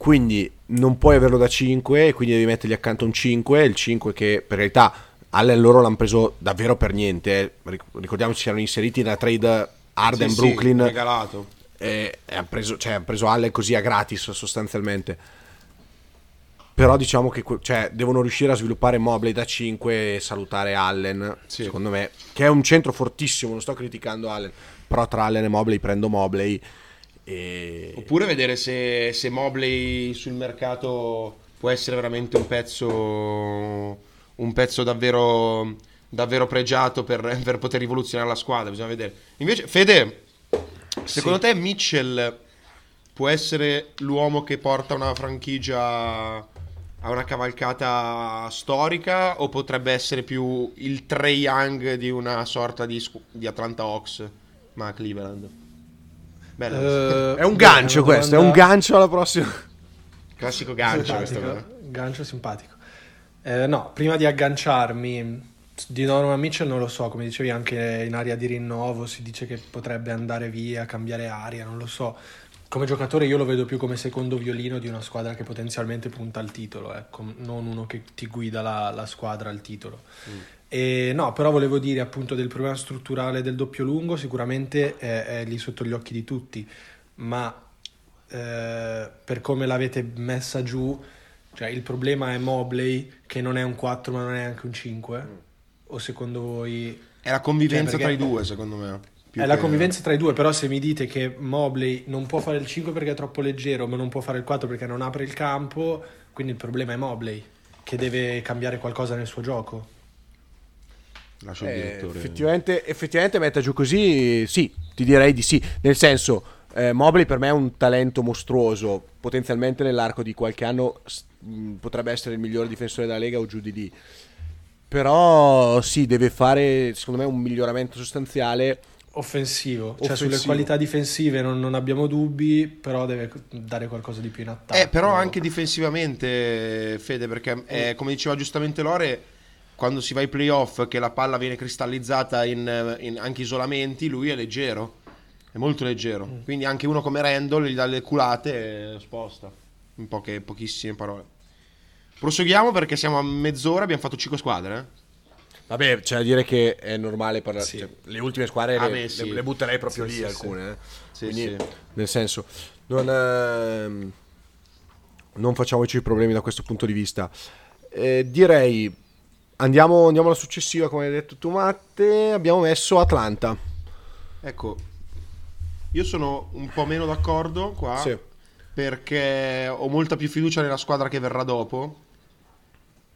Quindi non puoi averlo da 5, e quindi devi mettergli accanto un 5, il 5 che per realtà Allen loro l'hanno preso davvero per niente, ricordiamoci, erano inseriti nella trade Harden-Brooklyn, regalato, e hanno preso Allen così a gratis sostanzialmente. Però diciamo che devono riuscire a sviluppare Mobley da 5 e salutare Allen, secondo me, che è un centro fortissimo, non sto criticando Allen, però tra Allen e Mobley prendo Mobley, E... oppure vedere se Mobley sul mercato può essere veramente un pezzo davvero pregiato per poter rivoluzionare la squadra. Bisogna vedere. Invece, Fede, secondo te Mitchell può essere l'uomo che porta una franchigia a una cavalcata storica, o potrebbe essere più il Trae Young di una sorta di Atlanta Hawks, ma a Cleveland? Bella, è un gancio, questo domanda... è un gancio alla prossima, classico gancio, simpatico, questo, no? Gancio simpatico. No, prima di agganciarmi, di Donovan Mitchell non lo so, come dicevi anche in area di rinnovo si dice che potrebbe andare via, cambiare area, non lo so. Come giocatore io lo vedo più come secondo violino di una squadra che potenzialmente punta al titolo, ecco, non uno che ti guida la squadra al titolo. E no, però volevo dire appunto del problema strutturale del doppio lungo, sicuramente è lì sotto gli occhi di tutti, ma per come l'avete messa giù, cioè il problema è Mobley, che non è un 4 ma non è anche un 5, o secondo voi... È la convivenza, cioè, perché... tra i due, secondo me. È la convivenza tra i due, però se mi dite che Mobley non può fare il 5 perché è troppo leggero, ma non può fare il 4 perché non apre il campo, quindi il problema è Mobley, che deve cambiare qualcosa nel suo gioco. Lascio il direttore. Effettivamente metta giù così, sì, ti direi di sì. Nel senso, Mobley per me è un talento mostruoso, potenzialmente nell'arco di qualche anno potrebbe essere il migliore difensore della Lega o giù di lì. Però sì, deve fare, secondo me, un miglioramento sostanziale offensivo. Cioè sulle qualità difensive non abbiamo dubbi, però deve dare qualcosa di più in attacco, però anche difensivamente, Fede, perché come diceva giustamente Lore, quando si va ai playoff che la palla viene cristallizzata in anche isolamenti, lui è leggero, è molto leggero, quindi anche uno come Randall gli dà le culate e sposta in pochissime parole. Proseguiamo perché siamo a mezz'ora, abbiamo fatto 5 squadre, Vabbè, c'è da dire che è normale parlare, sì. Cioè, le ultime squadre le butterei proprio lì, alcune. Quindi, nel senso, non facciamoci problemi da questo punto di vista. Direi, andiamo alla successiva, come hai detto tu, Matte. Abbiamo messo Atlanta. Ecco, io sono un po' meno d'accordo qua, perché ho molta più fiducia nella squadra che verrà dopo.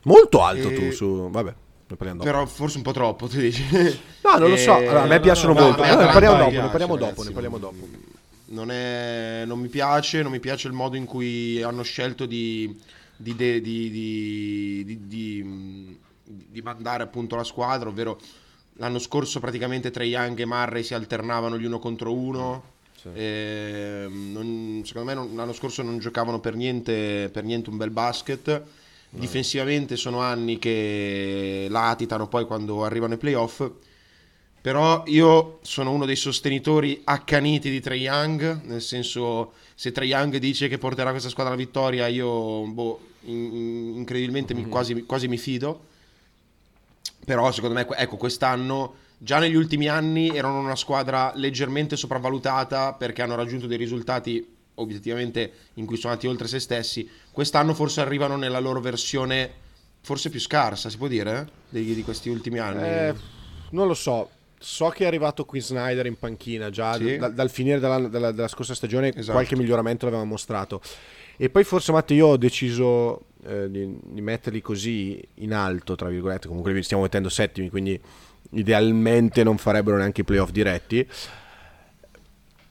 Molto alto tu, su, vabbè. Però forse un po' troppo, tu dici? No, non lo so. Allora, a me piacciono molto. Ne parliamo dopo. Non mi piace il modo in cui hanno scelto di mandare appunto la squadra, ovvero l'anno scorso praticamente Trae Young e Murray si alternavano gli uno contro uno. Secondo me l'anno scorso non giocavano per niente un bel basket. Difensivamente sono anni che latitano poi quando arrivano i playoff, però io sono uno dei sostenitori accaniti di Trae Young, nel senso, se Trae Young dice che porterà questa squadra alla vittoria, io incredibilmente quasi mi fido. Però secondo me, ecco, quest'anno, già negli ultimi anni erano una squadra leggermente sopravvalutata perché hanno raggiunto dei risultati obiettivamente in cui sono andati oltre se stessi. Quest'anno forse arrivano nella loro versione forse più scarsa, si può dire, di questi ultimi anni. Non lo so che è arrivato Quin Snyder in panchina già dal finire della scorsa stagione, esatto. Qualche miglioramento l'aveva mostrato, e poi forse, Matteo, io ho deciso di metterli così in alto, tra virgolette. Comunque li stiamo mettendo settimi, quindi idealmente non farebbero neanche i playoff diretti,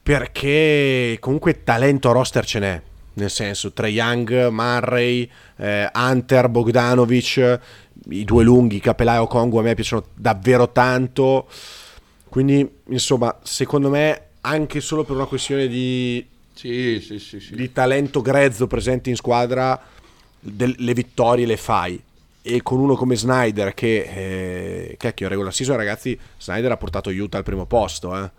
perché comunque talento roster ce n'è, nel senso, Trae Young, Murray, Hunter, Bogdanovic, i due lunghi, Capela e Okongwu, a me piacciono davvero tanto. Quindi, insomma, secondo me, anche solo per una questione di talento grezzo presente in squadra, le vittorie le fai. E con uno come Snyder, che in regular season, ragazzi, Snyder ha portato Utah al primo posto,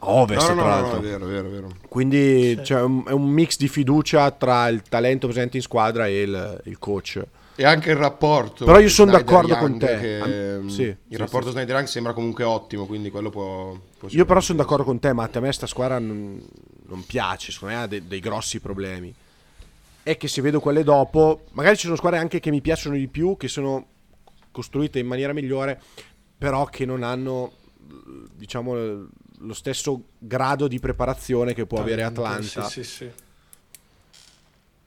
Ovest, tra l'altro. No, vero. Quindi cioè, è un mix di fiducia tra il talento presente in squadra e il coach. E anche il rapporto. Però io sono d'accordo con te. Il rapporto Snyder Young sembra comunque ottimo, quindi quello può. Io però sono d'accordo con te, Matte. A me sta squadra non piace, secondo me ha dei grossi problemi. È che se vedo quelle dopo, magari ci sono squadre anche che mi piacciono di più, che sono costruite in maniera migliore, però che non hanno, diciamo, lo stesso grado di preparazione che può avere Atlanta.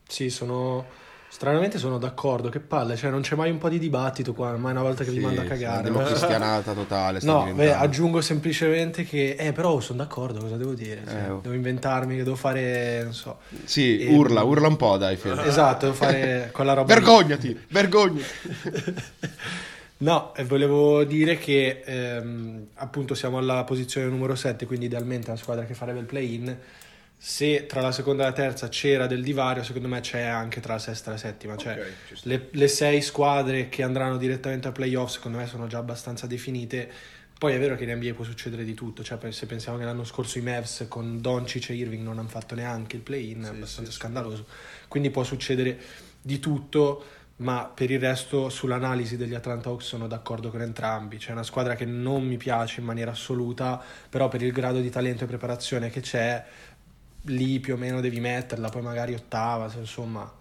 Sì, sono stranamente d'accordo, che palle, cioè non c'è mai un po' di dibattito qua, ormai una volta che vi manda a cagare. Una cristianata totale. No, aggiungo semplicemente che però sono d'accordo, cosa devo dire? Cioè, devo inventarmi, che devo fare, non so. Sì, urla un po', dai, Fede. Esatto, devo fare quella roba. Vergognati. No, volevo dire che appunto siamo alla posizione numero 7, quindi idealmente una squadra che farebbe il play-in. Se tra la seconda e la terza c'era del divario, secondo me c'è anche tra la sesta e la settima. Cioè, okay, le sei squadre che andranno direttamente a playoff secondo me sono già abbastanza definite. Poi è vero che in NBA può succedere di tutto, cioè se pensiamo che l'anno scorso i Mavs con Doncic e Irving non hanno fatto neanche il play-in, è abbastanza scandaloso. Quindi può succedere di tutto, ma per il resto sull'analisi degli Atlanta Hawks sono d'accordo con entrambi. C'è una squadra che non mi piace in maniera assoluta, però per il grado di talento e preparazione che c'è lì più o meno devi metterla, poi magari ottava, insomma.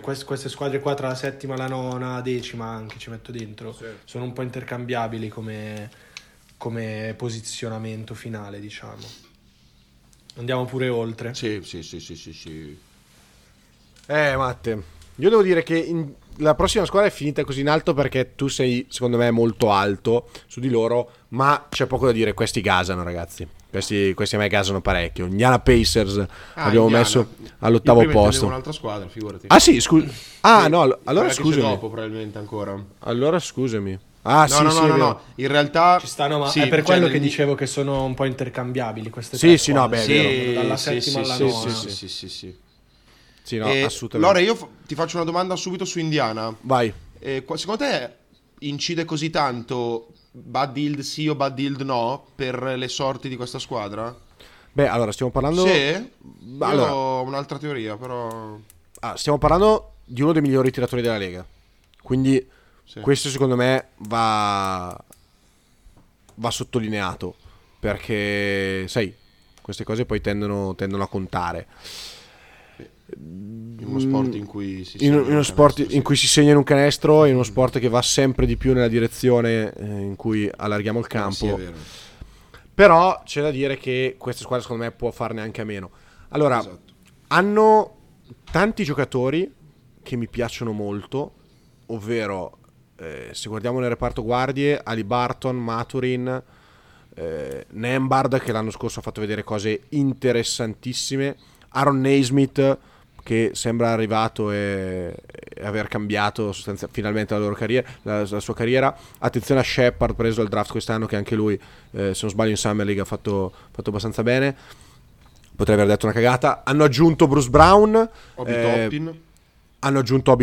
Queste squadre qua tra la settima, la nona, la decima anche ci metto dentro, sono un po' intercambiabili come posizionamento finale, diciamo. Andiamo pure oltre. Sì. Matte, io devo dire che la prossima squadra è finita così in alto perché tu sei, secondo me, molto alto su di loro, ma c'è poco da dire, questi gasano, ragazzi. Questi a me gasano parecchio. Indiana Pacers messo all'ottavo posto. Un'altra squadra, figurati. Ah sì, allora scusami. Dopo probabilmente ancora. Allora scusami. No. In realtà ci stanno, ma è per quello che dicevo che sono un po' intercambiabili queste squadre. Vero. Dalla settima alla nona. Sì, no, assolutamente. Lore, io ti faccio una domanda subito su Indiana. Vai. Secondo te incide così tanto bad yield sì o bad yield no per le sorti di questa squadra? Beh, allora stiamo parlando... Sì, allora, ho un'altra teoria, però... stiamo parlando di uno dei migliori tiratori della Lega, quindi questo secondo me va sottolineato, perché sai, queste cose poi tendono a contare. In uno sport in cui si segna in un canestro, in uno sport che va sempre di più nella direzione in cui allarghiamo il campo. Sì, è vero. Però c'è da dire che questa squadra secondo me può farne anche a meno. Allora, hanno tanti giocatori che mi piacciono molto, ovvero se guardiamo nel reparto guardie, Haliburton, Maturin, Nembhard, che l'anno scorso ha fatto vedere cose interessantissime, Aaron Naismith, che sembra arrivato e aver cambiato finalmente la sua carriera. Attenzione a Shepard, preso al draft quest'anno, che anche lui se non sbaglio in Summer League ha fatto abbastanza bene, potrei aver detto una cagata. Hanno aggiunto Bruce Brown, Obi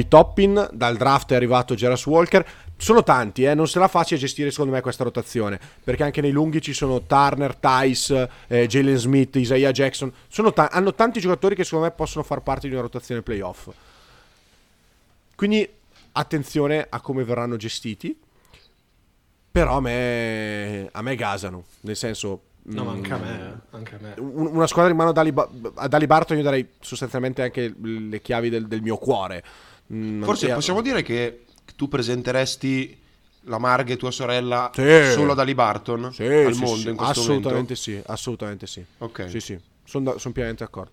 Toppin, dal draft è arrivato Jarrett Walker. Sono tanti, non sarà facile gestire secondo me questa rotazione, perché anche nei lunghi ci sono Turner, Tice, Jalen Smith, Isaiah Jackson. Hanno tanti giocatori che secondo me possono far parte di una rotazione playoff, quindi attenzione a come verranno gestiti. Però a me gasano, nel senso... No, ma anche a me. Una squadra in mano ad Haliburton io darei sostanzialmente anche le chiavi del mio cuore. Forse possiamo dire che tu presenteresti la Marghe, tua sorella, solo ad Haliburton al mondo in questo assolutamente momento? Assolutamente sì. Okay. Sì, sono pienamente d'accordo.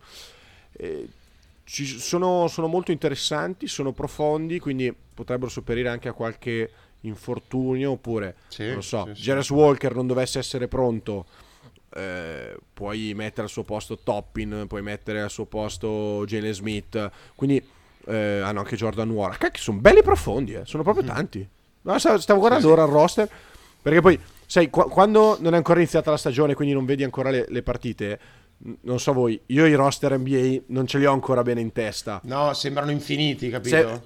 Sono molto interessanti, sono profondi, quindi potrebbero sopperire anche a qualche infortunio, oppure non lo so, Jarrett Walker non dovesse essere pronto, puoi mettere al suo posto Toppin, puoi mettere al suo posto Jalen Smith, quindi hanno anche Jordan Ward. Cacchio, sono belli profondi, sono proprio tanti. No, stavo guardando ora il roster, perché poi sai quando non è ancora iniziata la stagione, quindi non vedi ancora le partite. Non so voi, io i roster NBA non ce li ho ancora bene in testa. No, sembrano infiniti, capito?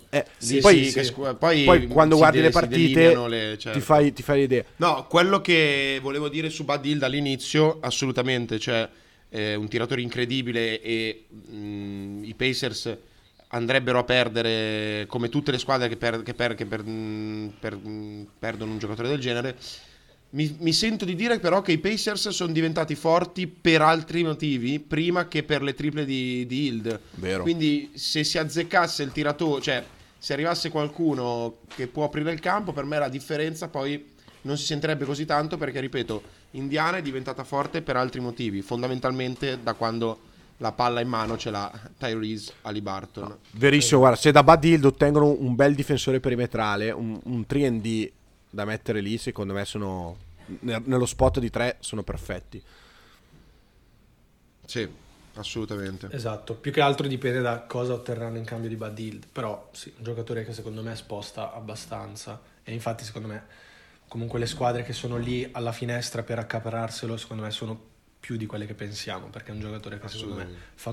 Poi quando guardi le partite ti fai l'idea. No, quello che volevo dire su Bad Hill dall'inizio, assolutamente, cioè un tiratore incredibile, e i Pacers andrebbero a perdere, come tutte le squadre che perdono un giocatore del genere. Mi sento di dire però che i Pacers sono diventati forti per altri motivi prima che per le triple di Hield. Vero. Quindi se si azzeccasse il tiratore, cioè se arrivasse qualcuno che può aprire il campo, per me la differenza poi non si sentirebbe così tanto, perché ripeto, Indiana è diventata forte per altri motivi, fondamentalmente da quando la palla in mano ce l'ha Tyrese Haliburton. No, verissimo, guarda, se da Bad Hill ottengono un bel difensore perimetrale, un 3&D da mettere lì, secondo me sono nello spot di tre sono perfetti. Sì, assolutamente. Esatto, più che altro dipende da cosa otterranno in cambio di Bad Hill, però sì, un giocatore che secondo me sposta abbastanza, e infatti secondo me comunque le squadre che sono lì alla finestra per accapararselo secondo me sono più di quelle che pensiamo, perché è un giocatore che secondo me fa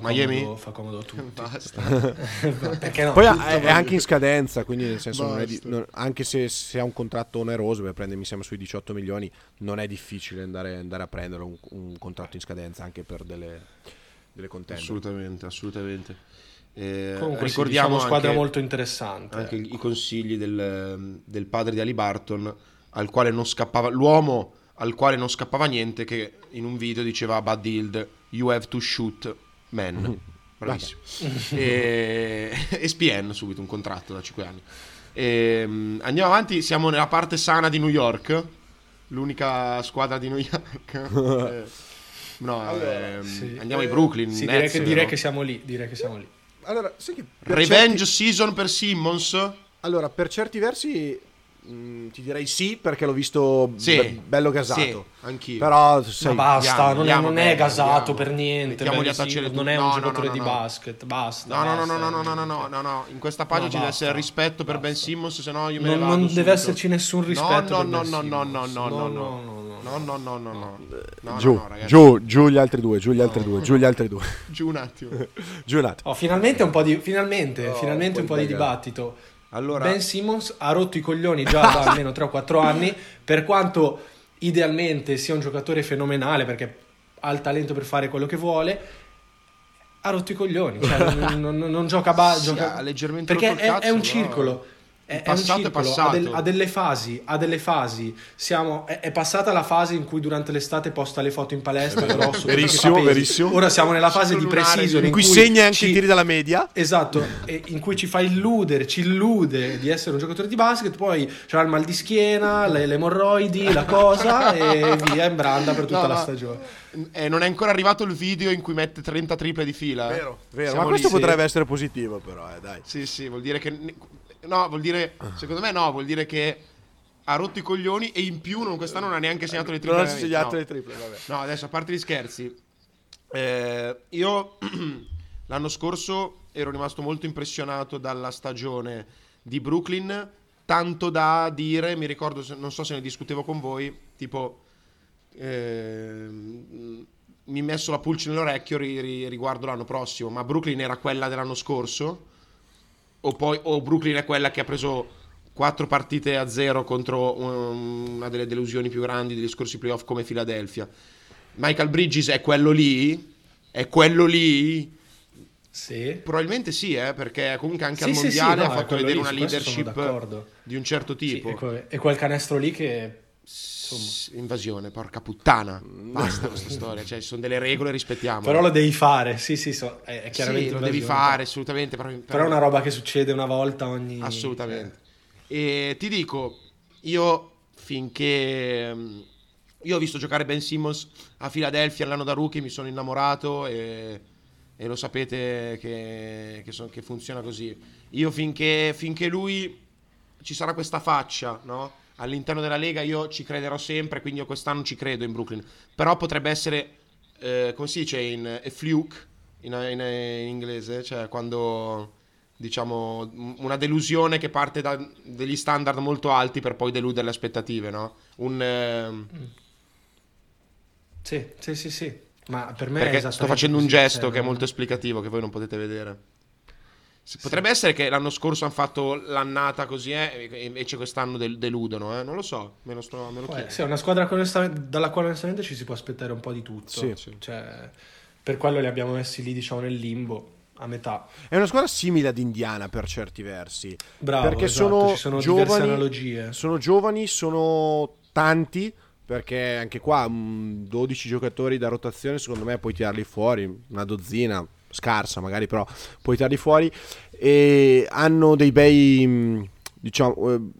comodo a tutti. Basta. Perché no? Poi è anche in scadenza, quindi nel senso anche se ha un contratto oneroso, per prendere mi sembra sui 18 milioni, non è difficile andare a prenderlo un contratto in scadenza anche per delle contende. Assolutamente. Comunque ricordiamo, una squadra molto interessante. Anche i consigli del padre di Haliburton, al quale non scappava l'uomo, al quale non scappava niente, che in un video diceva a Bud Hield, "You have to shoot, man". Bravissimo. E ESPN subito un contratto da 5 anni. E andiamo avanti, siamo nella parte sana di New York, l'unica squadra di New York. Andiamo ai Brooklyn Nets, direi che siamo lì, Allora, sai che revenge season per Simmons? Allora, per certi versi ti direi sì, perché l'ho visto bello gasato, sì, anch'io. Però sai, ma basta, non è gasato per niente, non è un giocatore di basket, basta. No, in questa pagina ci deve essere rispetto per Ben Simmons, se no io me ne vado. Non deve esserci nessun rispetto per Ben Simmons. No. Giù gli altri due, Giù un attimo. Finalmente un po' di dibattito. Allora, Ben Simmons ha rotto i coglioni già da almeno 3 o 4 anni, per quanto idealmente sia un giocatore fenomenale perché ha il talento per fare quello che vuole, ha rotto i coglioni, cioè, non gioca gioca leggermente, perché è un circolo, ha delle fasi. È passata la fase in cui durante l'estate posta le foto in palestra, grosso, verissimo. Ora siamo nella fase di pre-season in cui segna anche i tiri dalla media, esatto, e in cui ci fa illudere, ci illude di essere un giocatore di basket, poi c'era il mal di schiena, le emorroidi, la cosa e via in branda per tutta la stagione. Non è ancora arrivato il video in cui mette 30 triple di fila. Vero. Ma questo potrebbe essere positivo, però, dai. Sì, vuol dire che secondo me vuol dire che ha rotto i coglioni, e in più quest'anno non ha neanche segnato le triple. Le triple, vabbè. No, adesso a parte gli scherzi. Io l'anno scorso ero rimasto molto impressionato dalla stagione di Brooklyn, tanto da dire, mi ricordo, non so se ne discutevo con voi, tipo mi messo la pulce nell'orecchio riguardo l'anno prossimo, ma Brooklyn era quella dell'anno scorso o Brooklyn è quella che ha preso 4 partite a 0 contro una delle delusioni più grandi degli scorsi playoff come Philadelphia? Michael Bridges è quello lì? Sì. Probabilmente sì, perché comunque anche al mondiale ha fatto vedere una leadership di un certo tipo, e quel canestro lì che invasione, porca puttana, basta questa storia, cioè ci sono delle regole, rispettiamo, però lo devi fare, è chiaramente lo devi fare assolutamente, però è una roba che succede una volta ogni, assolutamente. E ti dico, io ho visto giocare Ben Simmons a Philadelphia l'anno da rookie, mi sono innamorato, e lo sapete che funziona così. Io finché lui ci sarà questa faccia, no, all'interno della Lega, io ci crederò sempre, quindi io quest'anno ci credo in Brooklyn. Però potrebbe essere, come si dice in fluke in inglese, cioè quando diciamo una delusione che parte da degli standard molto alti per poi deludere le aspettative, no? Sì. Ma per me perché sto facendo un gesto che è molto esplicativo, che voi non potete vedere. Potrebbe essere che l'anno scorso hanno fatto l'annata così, e invece quest'anno deludono, non lo so, me lo chiedo. È una squadra dalla quale onestamente ci si può aspettare un po' di tutto, sì. Cioè, per quello li abbiamo messi lì, diciamo, nel limbo, a metà. È una squadra simile ad Indiana per certi versi, bravo, perché sono giovani, analogie. Sono giovani, sono tanti, perché anche qua 12 giocatori da rotazione, secondo me puoi tirarli fuori, una dozzina scarsa magari, però puoi tirarli fuori, e hanno dei bei, diciamo,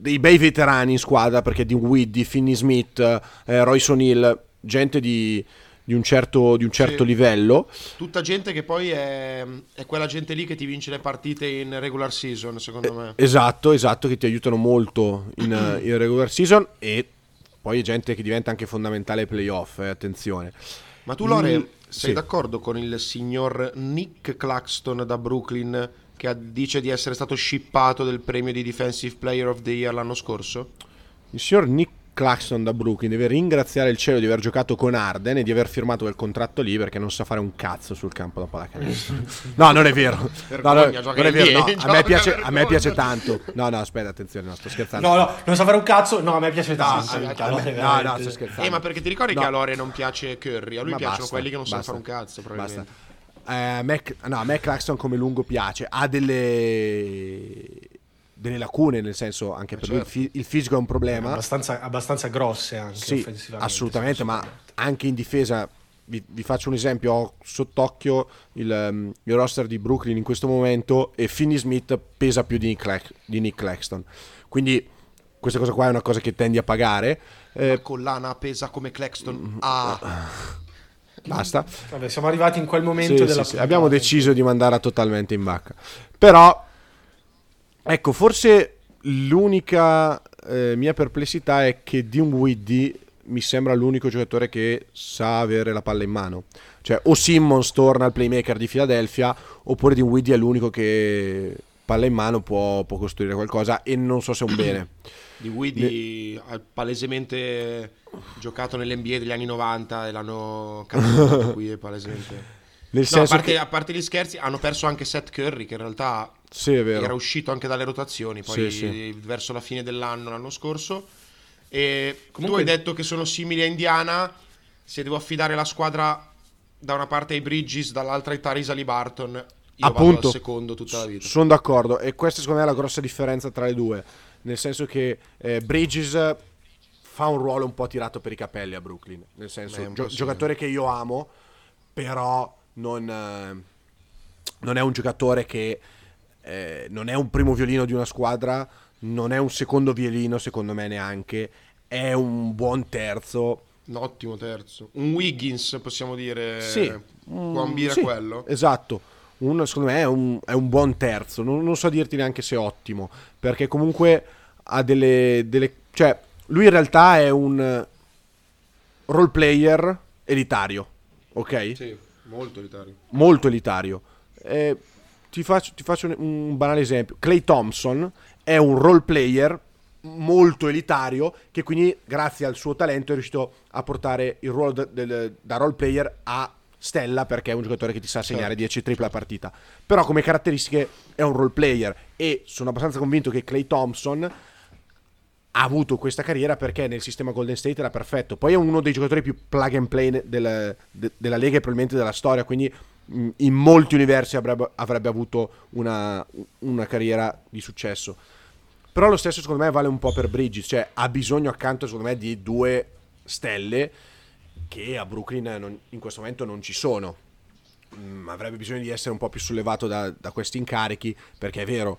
dei bei veterani in squadra, perché Dinwiddie, Finney Smith, Royce O'Neal, gente di un certo sì, livello. Tutta gente che poi è quella gente lì che ti vince le partite in regular season, secondo me. Esatto, che ti aiutano molto in regular season, e poi è gente che diventa anche fondamentale ai playoff, attenzione. Ma tu, Lore, sei d'accordo con il signor Nick Claxton da Brooklyn, che dice di essere stato shippato del premio di Defensive Player of the Year l'anno scorso? Il signor Nick Claxton da Brooklyn deve ringraziare il cielo di aver giocato con Harden e di aver firmato quel contratto lì, perché non sa fare un cazzo sul campo da pallacanestro. No, non è vero. Non è vero. A me piace tanto. No, aspetta, attenzione, no, sto scherzando. No, non sa fare un cazzo. No, a me piace tanto. No, sto scherzando. Ma perché ti ricordi che a Lore non piace Curry? A lui piacciono quelli che non sanno fare un cazzo, probabilmente. A me Claxton come lungo piace. Ha delle lacune, nel senso, anche per certo. Lui il fisico è un problema, abbastanza grosse anche, sì, offensivamente, assolutamente, ma anche in difesa. Vi faccio un esempio: ho sott'occhio il roster di Brooklyn in questo momento, e Finney Smith pesa più di Nick Claxton, quindi questa cosa qua è una cosa che tendi a pagare. La collana pesa come Claxton. Basta, vabbè, siamo arrivati in quel momento sì. Abbiamo deciso di mandarla totalmente in vacca, però ecco, forse l'unica mia perplessità è che Dinwiddie mi sembra l'unico giocatore che sa avere la palla in mano. Cioè, o Simmons torna al playmaker di Philadelphia, oppure Dinwiddie è l'unico che palla in mano può costruire qualcosa, e non so se è un bene. Dinwiddie ha palesemente giocato nell'NBA degli anni 90 e l'hanno campionato qui, è palesemente... A parte gli scherzi, hanno perso anche Seth Curry, che in realtà era uscito anche dalle rotazioni poi verso la fine dell'anno l'anno scorso. E comunque tu hai detto che sono simili a Indiana. Se devo affidare la squadra da una parte ai Bridges, dall'altra ai Tyrese Haliburton, io vado al secondo tutta la vita. Sono d'accordo, e questa secondo me è la grossa differenza tra le due, nel senso che Bridges fa un ruolo un po' tirato per i capelli a Brooklyn, nel senso giocatore che io amo, però non è un giocatore che non è un primo violino di una squadra, non è un secondo violino, secondo me, neanche. È un buon terzo, un ottimo terzo, un Wiggins, possiamo dire, può ambire a quello, esatto. Secondo me è un buon terzo, non so dirti neanche se ottimo, perché comunque ha delle cioè, lui in realtà è un role player elitario, ok? Sì. Molto elitario. Ti faccio un banale esempio. Klay Thompson è un role player molto elitario, che quindi grazie al suo talento è riuscito a portare il ruolo da role player a stella, perché è un giocatore che ti sa segnare 10 triple a partita. Però come caratteristiche è un role player, e sono abbastanza convinto che Klay Thompson ha avuto questa carriera perché nel sistema Golden State era perfetto. Poi è uno dei giocatori più plug and play della Lega e probabilmente della storia, quindi in molti universi avrebbe avuto una carriera di successo. Però lo stesso secondo me vale un po' per Bridges, cioè ha bisogno accanto, secondo me, di due stelle che a Brooklyn in questo momento non ci sono. Avrebbe bisogno di essere un po' più sollevato da questi incarichi, perché è vero,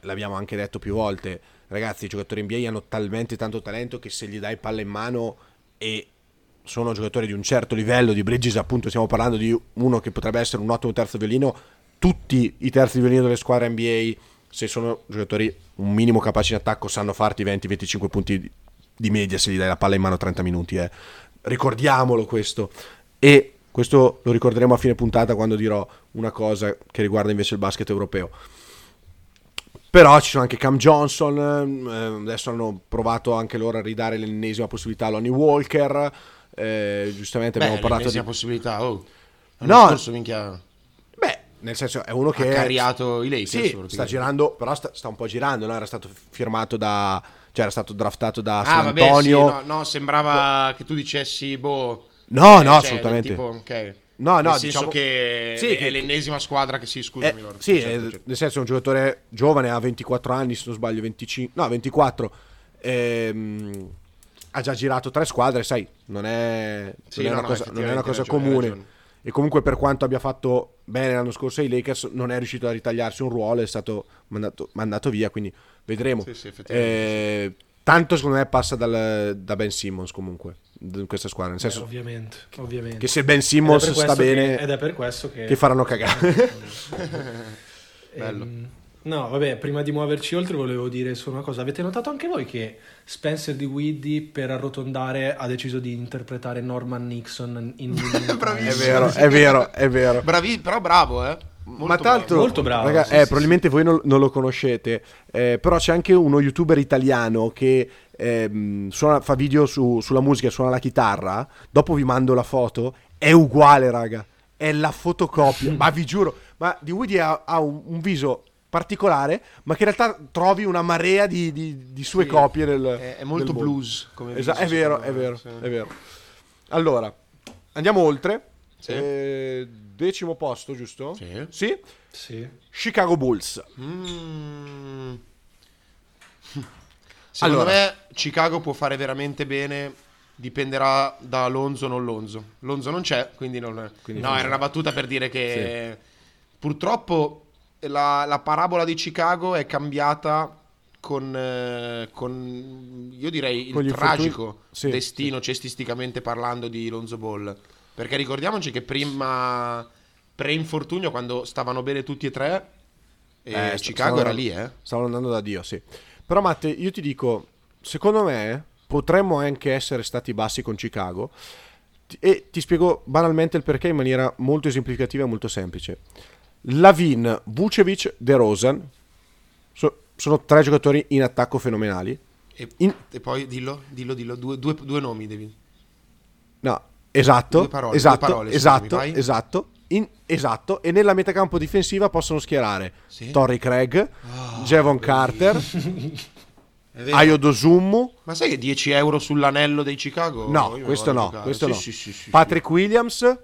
l'abbiamo anche detto più volte, ragazzi, i giocatori NBA hanno talmente tanto talento che se gli dai palla in mano, e sono giocatori di un certo livello, di Bridges appunto stiamo parlando di uno che potrebbe essere un ottimo terzo violino, tutti i terzi violino delle squadre NBA, se sono giocatori un minimo capaci in attacco, sanno farti 20-25 punti di media se gli dai la palla in mano 30 minuti, ricordiamolo questo, e questo lo ricorderemo a fine puntata quando dirò una cosa che riguarda invece il basket europeo. Però ci sono anche Cam Johnson, adesso hanno provato anche loro a ridare l'ennesima possibilità a Lonnie Walker, giustamente abbiamo parlato di possibilità, nel senso è uno che ha cariato i Lakers, sta girando, però sta un po' girando, no? Era stato firmato era stato draftato da San Antonio. Sembrava che tu dicessi assolutamente tipo, ok. Nel senso, diciamo che è l'ennesima squadra che Lord, certo. Nel senso è un giocatore giovane, ha 24 anni se non sbaglio, 24, ha già girato 3 squadre, sai, non è una cosa comune, e comunque per quanto abbia fatto bene l'anno scorso ai Lakers, non è riuscito a ritagliarsi un ruolo, è stato mandato via, quindi vedremo. Sì, tanto secondo me passa da Ben Simmons comunque in questa squadra, nel senso ovviamente. Che se Ben Simmons sta bene ed è per questo che faranno cagare. Bello. No, vabbè, prima di muoverci oltre volevo dire solo una cosa. Avete notato anche voi che Spencer Dinwiddie, per arrotondare, ha deciso di interpretare Norman Nixon in Bravissimo. È vero. Però bravo, molto, ma tanto, molto bravo. Ragazzi, probabilmente voi non lo conoscete, però c'è anche uno youtuber italiano che fa video sulla musica, suona la chitarra, dopo vi mando la foto, è uguale, raga, è la fotocopia, ma vi giuro, ma Dinwiddie ha un viso particolare, ma che in realtà trovi una marea di sue copie è molto blues, come è vero. Allora andiamo oltre. Sì. Decimo posto, giusto? Sì. Chicago Bulls. Secondo me Chicago può fare veramente bene, dipenderà da Lonzo o non Lonzo. Lonzo non c'è, quindi non è. Era una battuta per dire che purtroppo la parabola di Chicago è cambiata con io direi con il tragico destino cestisticamente parlando di Lonzo Ball, perché ricordiamoci che prima pre-infortunio, quando stavano bene tutti e tre, Chicago era lì, stavano andando da Dio. Però Matte, io ti dico, secondo me potremmo anche essere stati bassi con Chicago, e ti spiego banalmente il perché in maniera molto esemplificativa e molto semplice. Lavin, Vucevic, De Rosa sono tre giocatori in attacco fenomenali. E poi dillo, due nomi devi. No, esatto. Due parole, esatto. E nella metacampo difensiva possono schierare Torrey Craig, Jevon Carter, Ayo Dosunmu. Ma sai che €10 sull'anello dei Chicago? No, questo no. Sì, Patrick Williams.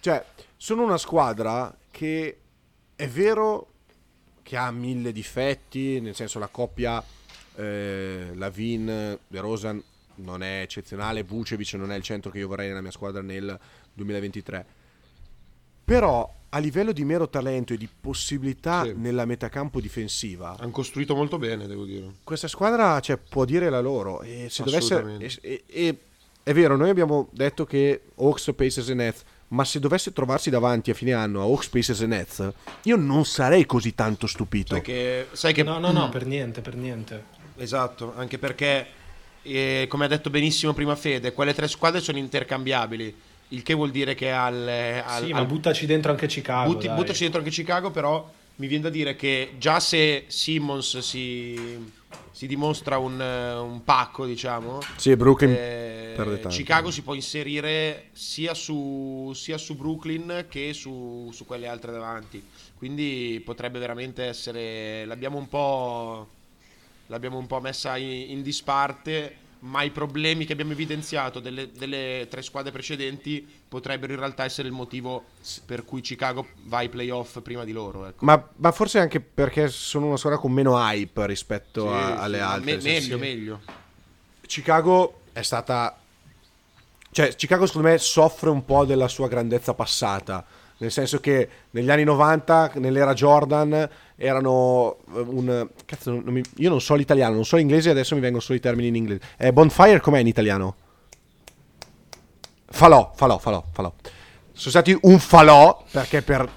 Cioè, sono una squadra che è vero che ha mille difetti, nel senso la coppia Lavin DeRozan non è eccezionale, Vucevic non è il centro che io vorrei nella mia squadra nel 2023, però a livello di mero talento e di possibilità nella metacampo difensiva hanno costruito molto bene, devo dire. Questa squadra può dire la loro, e se dovesse è vero, noi abbiamo detto che Hawks, Pacers e Nets, ma se dovesse trovarsi davanti a fine anno a Hawks, Pacers e Nets, io non sarei così tanto stupito. Sai che no, per niente. Esatto, anche perché, come ha detto benissimo prima Fede, quelle tre squadre sono intercambiabili, il che vuol dire che ma buttaci dentro anche Chicago. Buttaci dentro anche Chicago, però mi viene da dire che già se Simmons si dimostra un pacco, diciamo, Brooklyn perde tanto. Chicago si può inserire sia su Brooklyn che su quelle altre davanti, quindi potrebbe veramente essere, l'abbiamo un po' messa in disparte, ma i problemi che abbiamo evidenziato delle tre squadre precedenti potrebbero in realtà essere il motivo per cui Chicago va ai playoff prima di loro, ecco. ma forse anche perché sono una squadra con meno hype rispetto alle altre. Meglio. Chicago è stata, cioè Chicago secondo me soffre un po' della sua grandezza passata, nel senso che negli anni 90, nell'era Jordan, erano io non so l'italiano, non so l'inglese, adesso mi vengono solo i termini in inglese. Bonfire com'è in italiano? Falò. Sono stati un falò perché per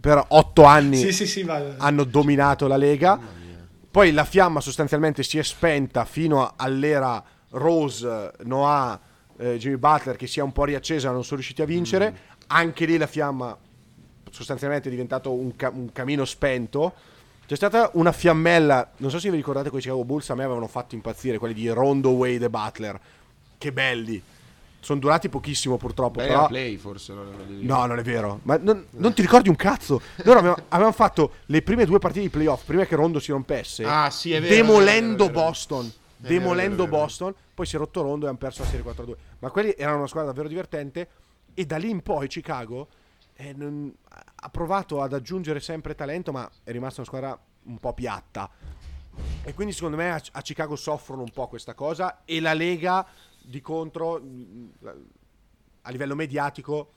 per 8 anni hanno dominato la Lega. Poi la fiamma sostanzialmente si è spenta fino all'era Rose, Noah, Jimmy Butler, che si è un po' riaccesa, non sono riusciti a vincere. Anche lì la fiamma sostanzialmente è diventato un camino spento. C'è stata una fiammella, non so se vi ricordate, quei Chicago Bulls a me avevano fatto impazzire, quelli di Rondo, Wade e Butler, che belli, sono durati pochissimo purtroppo. Beh, però play forse no, non è vero, ma non ti ricordi un cazzo. Loro avevano fatto le prime 2 partite di playoff prima che Rondo si rompesse, demolendo Boston, poi si è rotto Rondo e hanno perso la serie 4-2, ma quelli erano una squadra davvero divertente. E da lì in poi Chicago ha provato ad aggiungere sempre talento, ma è rimasta una squadra un po' piatta. E quindi secondo me a Chicago soffrono un po' questa cosa, e la Lega di contro a livello mediatico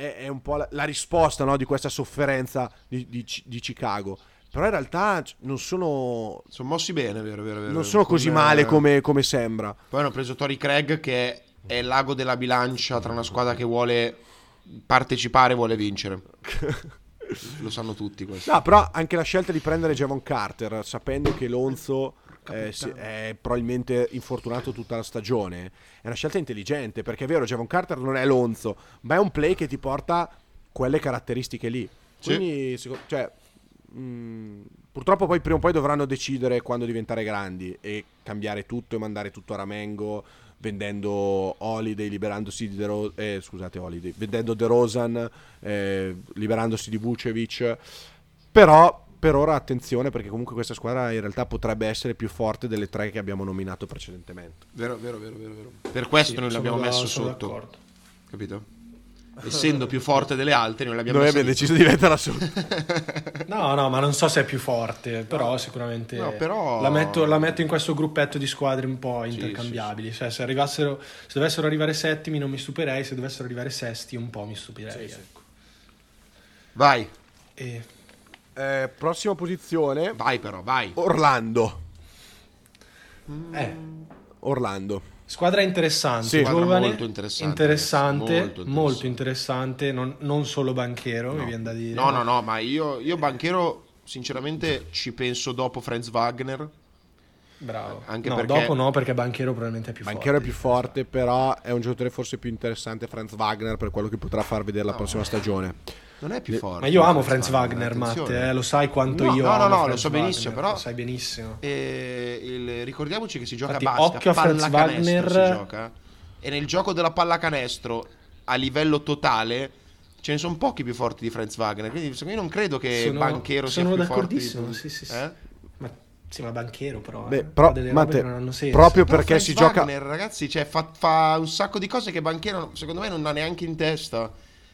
è un po' la risposta, no, di questa sofferenza di Chicago. Però in realtà non sono... sono mossi bene, vero. Non sono così male come sembra. Poi hanno preso Torrey Craig, che è il l'ago della bilancia tra una squadra che vuole partecipare e vuole vincere. Lo sanno tutti questo. No, però anche la scelta di prendere Javon Carter, sapendo che Lonzo è probabilmente infortunato tutta la stagione, è una scelta intelligente, perché è vero, Javon Carter non è Lonzo, ma è un play che ti porta quelle caratteristiche lì. Quindi, sì, purtroppo poi prima o poi dovranno decidere quando diventare grandi e cambiare tutto e mandare tutto a ramengo, vendendo Holiday, liberandosi di Holiday, vendendo DeRozan, liberandosi di Vucevic. Però per ora attenzione, perché comunque questa squadra in realtà potrebbe essere più forte delle tre che abbiamo nominato precedentemente. Vero. Per questo sì, noi l'abbiamo messo sotto, d'accordo. Capito? Essendo più forte delle altre, noi abbiamo deciso di metterla sotto. No, ma non so se è più forte, però sicuramente la metto in questo gruppetto di squadre un po' intercambiabili. Sì. Cioè, se dovessero arrivare settimi non mi stupirei, se dovessero arrivare sesti un po' mi stupirei. Sì. Ecco. Vai. Prossima posizione. Vai. Orlando. Squadra interessante, sì, giovane, molto interessante. Non solo banchero, no. Mi viene da dire. No, ma io banchero sinceramente ci penso dopo Franz Wagner. Bravo. Perché banchero probabilmente è più forte. Banchero è più forte, però è un giocatore forse più interessante Franz Wagner per quello che potrà far vedere la prossima stagione. Non è più forte. Ma io amo Franz Wagner, Matte, lo sai quanto io amo. No, lo so benissimo, però. Lo sai benissimo. Ricordiamoci che si gioca a basket, occhio a Franz Wagner. Si gioca. E nel gioco della pallacanestro a livello totale ce ne sono pochi più forti di Franz Wagner, quindi io non credo che banchero sia più forte. Sono d'accordissimo, sì. Ma banchero però. Beh, però Matte, non hanno senso. Proprio perché si gioca ragazzi, cioè fa un sacco di cose che banchero secondo me non ha neanche in testa.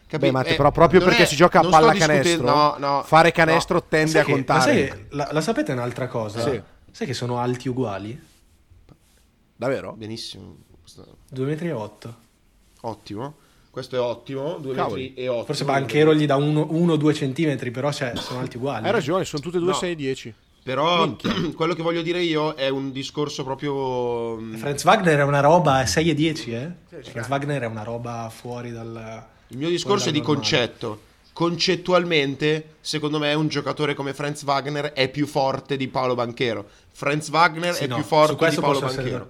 Beh, Matte, però proprio perché si gioca a pallacanestro, fare canestro tende a contare. La sapete un'altra cosa? Sì. Sai che sono alti uguali? Davvero? Benissimo. 2,8 metri. Ottimo. Questo è ottimo. 2,8 metri. Forse banchero gli dà 1-2 centimetri, però cioè, sono alti uguali. Hai ragione, sono tutte e due 6-10. Però quello che voglio dire io è un discorso proprio... Franz Wagner è una roba 6,10, Franz Wagner è una roba fuori dal... Il mio discorso è di concetto. Concettualmente, secondo me, un giocatore come Franz Wagner è più forte di Paolo Banchero. Franz Wagner più forte di Paolo Banchero.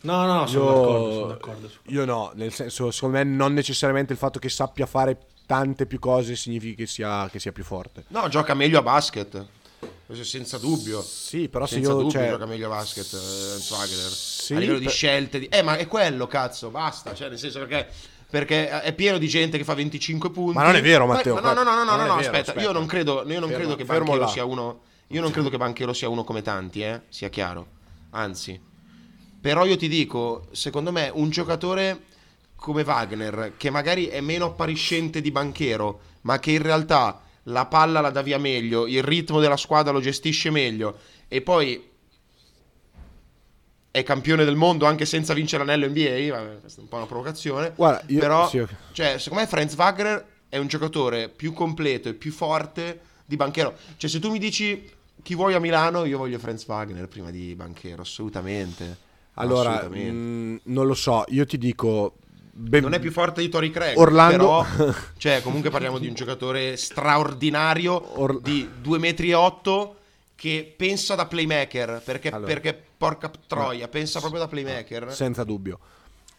No, sono d'accordo. Io no, nel senso, secondo me non necessariamente il fatto che sappia fare tante più cose significa che sia più forte. No, gioca meglio a basket. Senza dubbio. Sì, però senza gioca meglio a basket Wagner. Sì, a livello di scelte di... ma è quello, cazzo, basta, cioè nel senso perché è pieno di gente che fa 25 punti. Ma non è vero, Matteo. No, aspetta. Io non credo che Banchero sia uno. Io non credo che Banchero sia uno come tanti, sia chiaro. Anzi. Però io ti dico, secondo me un giocatore come Wagner, che magari è meno appariscente di Banchero, ma che in realtà la palla la dà via meglio, il ritmo della squadra lo gestisce meglio e poi è campione del mondo anche senza vincere l'anello NBA, vabbè, questa è un po' una provocazione. Guarda, però sì, okay. Cioè, secondo me Franz Wagner è un giocatore più completo e più forte di Banchero. Cioè, se tu mi dici chi vuoi a Milano, io voglio Franz Wagner prima di Banchero, assolutamente. Allora, non lo so, io ti dico non è più forte di Torrey Craig, Orlando, però cioè, comunque parliamo di un giocatore straordinario di 2,8 metri che pensa da playmaker, perché porca troia, pensa proprio da playmaker. Senza dubbio.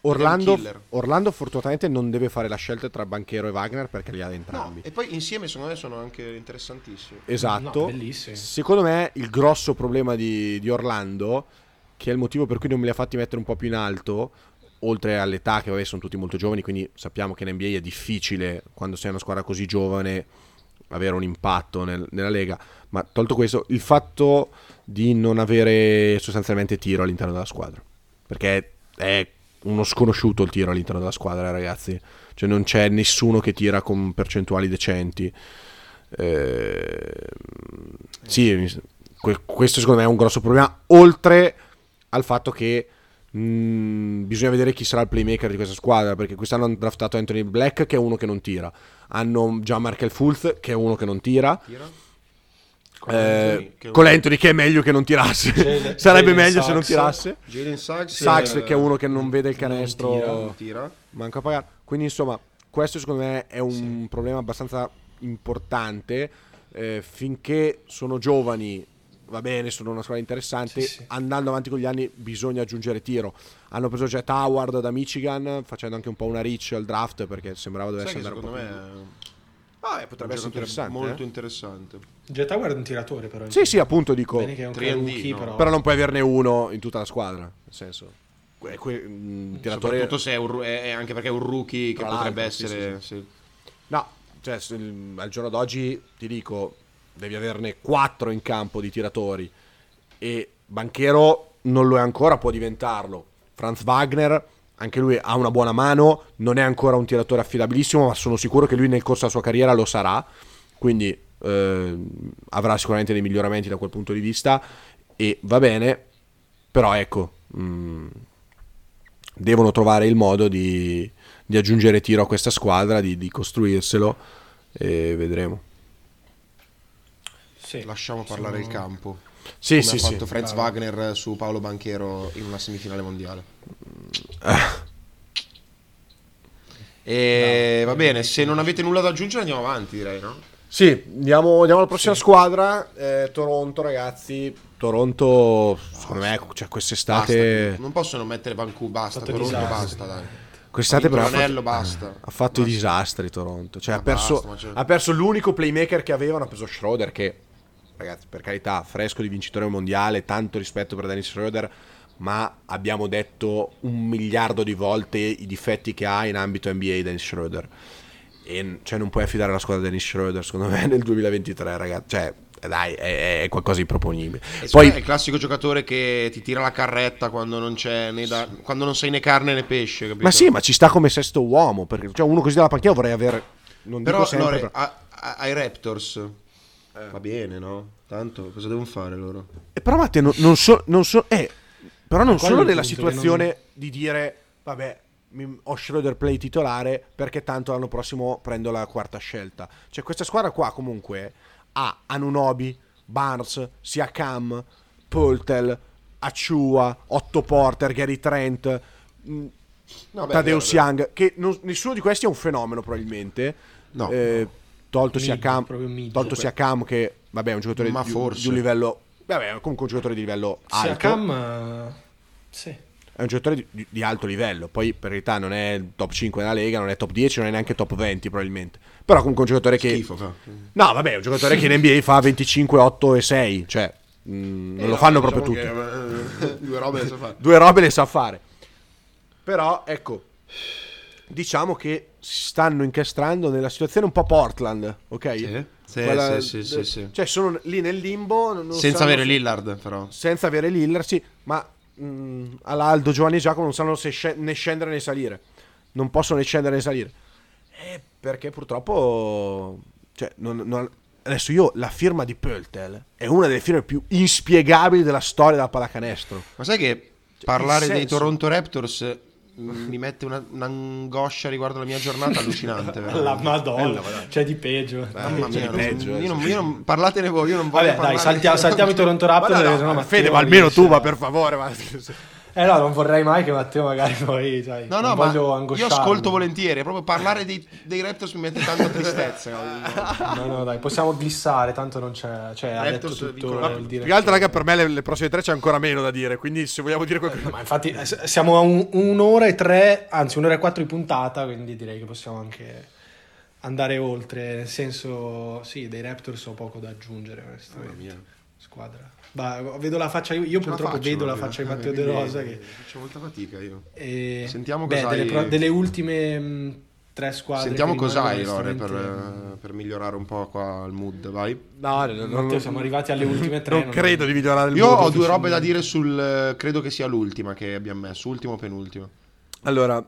Orlando fortunatamente non deve fare la scelta tra Banchero e Wagner perché li ha entrambi. No, e poi insieme secondo me sono anche interessantissimi. Esatto. No, bellissimi. Secondo me il grosso problema di Orlando, che è il motivo per cui non me li ha fatti mettere un po' più in alto, oltre all'età che sono tutti molto giovani, quindi sappiamo che in NBA è difficile quando sei una squadra così giovane avere un impatto nella Lega, ma tolto questo, il fatto di non avere sostanzialmente tiro all'interno della squadra, perché è uno sconosciuto il tiro all'interno della squadra, ragazzi, cioè non c'è nessuno che tira con percentuali decenti. Sì, questo secondo me è un grosso problema, oltre al fatto che Bisogna vedere chi sarà il playmaker di questa squadra, perché quest'anno hanno draftato Anthony Black, che è uno che non tira, hanno già Markel Fultz, che è uno che non tira. Con Anthony che è meglio che non tirasse. Sarebbe Jalen meglio Sachs, se non tirasse. Jalen Sachs che è uno che non vede il canestro, non tira. Manca a pagare. Quindi insomma, questo secondo me è un problema abbastanza importante. Finché sono giovani va bene, sono una squadra interessante. Andando avanti con gli anni bisogna aggiungere tiro. Hanno preso Jet Howard da Michigan, facendo anche un po' una reach al draft, perché sembrava dovesse andare un po' più. Potrebbe essere interessante, molto interessante. Jet Howard è un tiratore, però. Sì, appunto, dico. Bene che è un rookie, no? Però non puoi averne uno in tutta la squadra, nel senso. Tiratore, soprattutto se è anche perché è un rookie, che potrebbe essere. Sì. No, cioè, al giorno d'oggi ti dico, devi averne 4 in campo di tiratori, e Banchero non lo è ancora, può diventarlo. Franz Wagner, anche lui ha una buona mano, non è ancora un tiratore affidabilissimo, ma sono sicuro che lui nel corso della sua carriera lo sarà, quindi avrà sicuramente dei miglioramenti da quel punto di vista, e va bene, però ecco, devono trovare il modo di aggiungere tiro a questa squadra, di costruirselo, e vedremo. Lasciamo parlare il campo. Come ha fatto Franz Wagner su Paolo Banchero in una semifinale mondiale. Va bene, se non avete nulla da aggiungere andiamo avanti, direi, no? Andiamo alla prossima squadra, Toronto, ragazzi. Toronto, secondo me, cioè, quest'estate basta, non possono mettere Vancouver, basta. Toronto disastri. Basta, dai. Quest'estate però ha fatto i disastri Toronto, cioè, ha perso l'unico playmaker che avevano, ha preso Schroeder, che ragazzi, per carità, fresco di vincitore mondiale, tanto rispetto per Dennis Schroeder, ma abbiamo detto 1 miliardo di volte i difetti che ha in ambito NBA Dennis Schroeder, e cioè non puoi affidare la squadra a Dennis Schroeder, secondo me, nel 2023, ragazzi, cioè dai, è qualcosa di improponibile. Poi è il classico giocatore che ti tira la carretta quando non c'è quando non sei né carne né pesce, capito? Ma sì, ma ci sta come sesto uomo, perché cioè uno così dalla panchina vorrei avere, non però, dico sempre, allora, ai Raptors va bene, no? Tanto cosa devono fare loro? Però Matteo, non sono nella situazione di dire vabbè, ho Schroeder play titolare perché tanto l'anno prossimo prendo la quarta scelta. Cioè questa squadra qua comunque ha Anunobi, Barnes, Siakam, Poltel, Acciua, Otto Porter, Gary Trent, Tadeusz Young, che nessuno di questi è un fenomeno probabilmente, tolto Siakam che vabbè è un giocatore di un livello, vabbè, comunque un giocatore di livello alto. Siakam è un giocatore di alto livello, poi per realtà non è il top 5 della Lega, non è top 10, non è neanche top 20 probabilmente, però comunque un giocatore è un giocatore che in NBA fa 25, 8 e 6, cioè non lo fanno proprio tutti, due robe le sa fare, però ecco, diciamo che si stanno incastrando nella situazione un po' Portland, ok? Sì. Cioè sono lì nel limbo, avere Lillard, però senza avere Lillard, sì, ma all'Aldo, Giovanni e Giacomo non sanno se né scendere né salire, non possono né scendere né salire, perché purtroppo cioè, adesso io la firma di Poeltl è una delle firme più inspiegabili della storia del pallacanestro, ma sai che parlare dei Toronto Raptors mi mette un'angoscia riguardo la mia giornata allucinante, la madonna, c'è di peggio, mamma mia, parlatene voi, io non voglio parlare. Dai, saltiamo i Toronto Raptors, ma Fede, ma almeno tu, ma per favore, ma non vorrei mai che Matteo magari poi sai, no, ma io ascolto volentieri, proprio parlare dei Raptors mi mette tanta tristezza. No, dai, possiamo glissare, tanto non c'è, cioè ha detto tutto, più che altro, raga, per me le prossime 3 c'è ancora meno da dire, quindi se vogliamo dire qualcosa, ma infatti siamo a 1:03, anzi 1:04 di puntata, quindi direi che possiamo anche andare oltre, nel senso dei Raptors ho poco da aggiungere, onestamente. Mia squadra, vedo la faccia, io purtroppo vedo la faccia di Matteo De Rosa, che faccio molta fatica io. Sentiamo cosa delle ultime 3 squadre. Sentiamo cosa hai, Lore, per migliorare un po' qua il mood, vai. No, siamo arrivati alle ultime 3. Non credo di migliorare il mood. Io ho 2 robe da dire credo che sia l'ultima che abbiamo messo, ultimo o penultimo. Allora,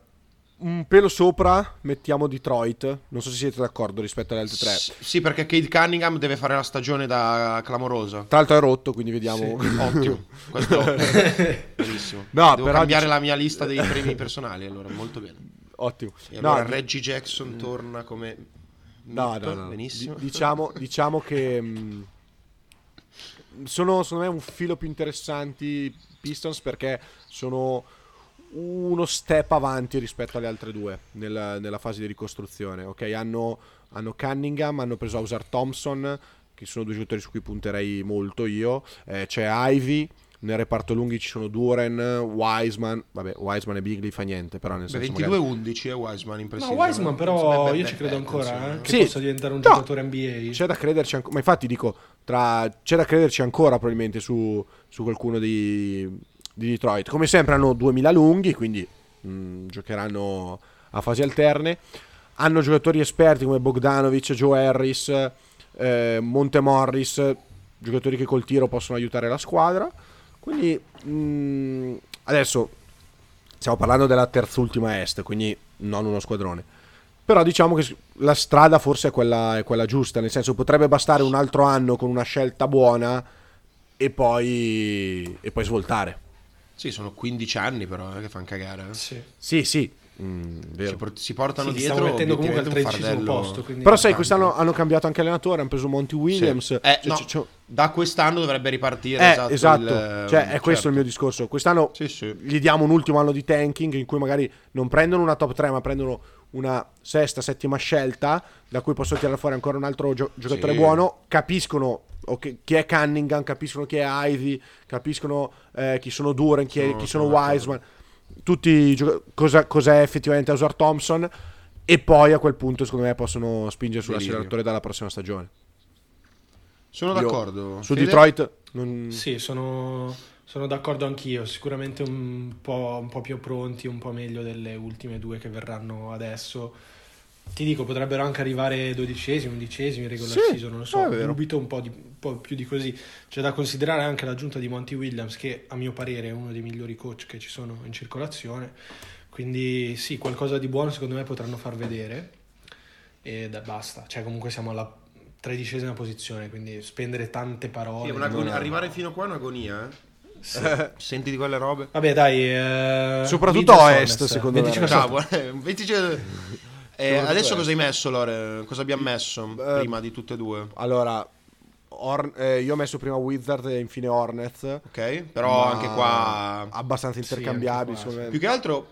un pelo sopra mettiamo Detroit, non so se siete d'accordo rispetto alle altre tre. Sì, perché Cade Cunningham deve fare una stagione da clamorosa, tra l'altro è rotto, quindi vediamo. Sì, ottimo, questo bellissimo. No, devo però cambiare la mia lista dei premi personali, allora molto bene, ottimo. E allora no, Reggie Jackson torna come no. Benissimo. Diciamo che sono secondo me un filo più interessanti Pistons, perché sono uno step avanti rispetto alle altre due nella fase di ricostruzione. Ok, hanno Cunningham, hanno preso Ausar Thompson, che sono due giocatori su cui punterei molto io. C'è Ivy, nel reparto lunghi ci sono Duren, Wiseman. Vabbè, Wiseman e Bigley fa niente, però nel senso 22-11 Wiseman impressionante. No, Wiseman però io ci credo ancora che sì, possa diventare un giocatore NBA. C'è da crederci ancora, ma infatti dico c'è da crederci ancora probabilmente su qualcuno di Detroit. Come sempre hanno 2000 lunghi, quindi giocheranno a fasi alterne. Hanno giocatori esperti come Bogdanovic, Joe Harris, Monte Morris, giocatori che col tiro possono aiutare la squadra. Quindi adesso stiamo parlando della terzultima est, quindi non uno squadrone, però diciamo che la strada forse è quella giusta, nel senso potrebbe bastare un altro anno con una scelta buona e poi svoltare. Sì, sono 15 anni però che fanno cagare. Sì. Vero. Si portano sì, dietro, mettendo comunque al 13° posto. Però sai, quest'anno hanno cambiato anche allenatore, hanno preso Monty Williams. Sì. Da quest'anno dovrebbe ripartire. Esatto. È questo il mio discorso. Quest'anno gli diamo un ultimo anno di tanking in cui magari non prendono una top 3, ma prendono una sesta, settima scelta da cui posso tirare fuori ancora un altro giocatore buono. Capiscono chi è Cunningham, capiscono chi è Ivy, capiscono chi sono Duren, chi sono Wiseman, tutti cos'è effettivamente Ausar Thompson, e poi a quel punto secondo me possono spingere sull'acceleratore dalla prossima stagione. Sono d'accordo su Detroit. Sì, sono d'accordo anch'io, sicuramente un po' più pronti, un po' meglio delle ultime due che verranno adesso. Ti dico, potrebbero anche arrivare 12esimi, 11esimi, regular season, non lo so, dubito un po' più di così. C'è da considerare anche l'aggiunta di Monty Williams, che a mio parere è uno dei migliori coach che ci sono in circolazione, quindi sì, qualcosa di buono secondo me potranno far vedere e basta. Cioè comunque siamo alla 13ª posizione, quindi spendere tante parole... Sì, arrivare fino a qua è un'agonia, eh? Sì. Senti di quelle robe? Vabbè dai... soprattutto Ovest, secondo 25 me. 25... adesso cosa hai messo, Lore? Cosa abbiamo messo prima di tutte e due? Allora, io ho messo prima Wizard e infine Hornets. Ok, però anche qua abbastanza intercambiabili. Sì, più che altro